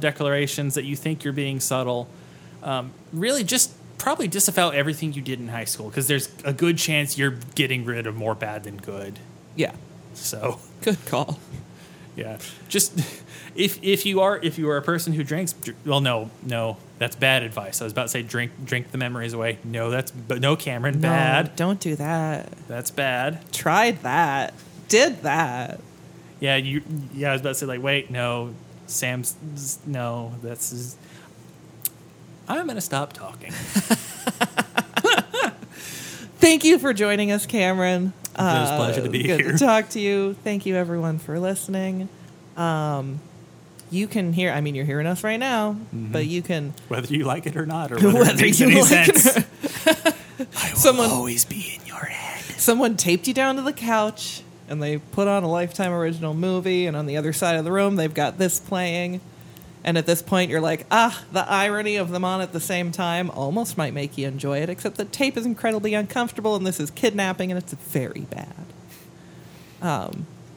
declarations that you think you're being subtle. Really, just probably disavow everything you did in high school because there's a good chance you're getting rid of more bad than good. Yeah. So good call. Yeah. Just if you are a person who drinks, well, no, that's bad advice. I was about to say drink the memories away. No, Cameron, bad. Don't do that. That's bad. Tried that. Did that. Yeah, I was about to say, like, wait, no, Sam's, no, that's his, I'm going to stop talking. Thank you for joining us, Cameron. It was a pleasure to be here. Good to talk to you. Thank you, everyone, for listening. You can hear, I mean, you're hearing us right now, mm-hmm. but you can. Whether you like it or not, or whether it makes any sense. I will always be in your head. Someone taped you down to the couch. And they put on a Lifetime original movie, and on the other side of the room, they've got this playing. And at this point, you're like, the irony of them on at the same time almost might make you enjoy it, except the tape is incredibly uncomfortable, and this is kidnapping, and it's very bad.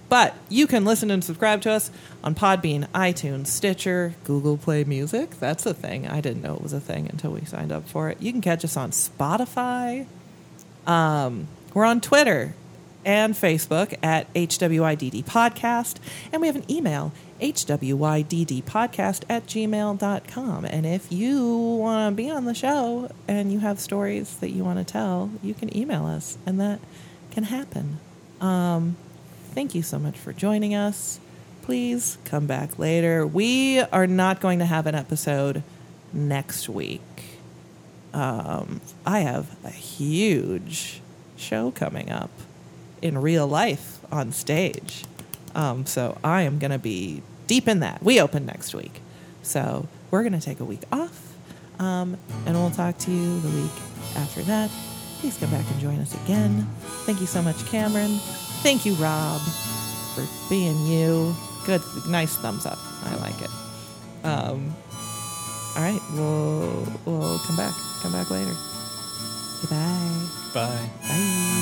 But you can listen and subscribe to us on Podbean, iTunes, Stitcher, Google Play Music. That's a thing. I didn't know it was a thing until we signed up for it. You can catch us on Spotify. We're on Twitter and Facebook at HWIDD Podcast. And we have an email, hwyddpodcast@gmail.com. And if you want to be on the show and you have stories that you want to tell, you can email us, and that can happen. Thank you so much for joining us. Please come back later. We are not going to have an episode next week. I have a huge show coming up in real life on stage. So I am going to be deep in that. We open next week. So we're going to take a week off. And we'll talk to you the week after that. Please come back and join us again. Thank you so much, Cameron. Thank you, Rob, for being you. Good, nice thumbs up. I like it. All right, we'll come back. Come back later. Goodbye. Bye. Bye.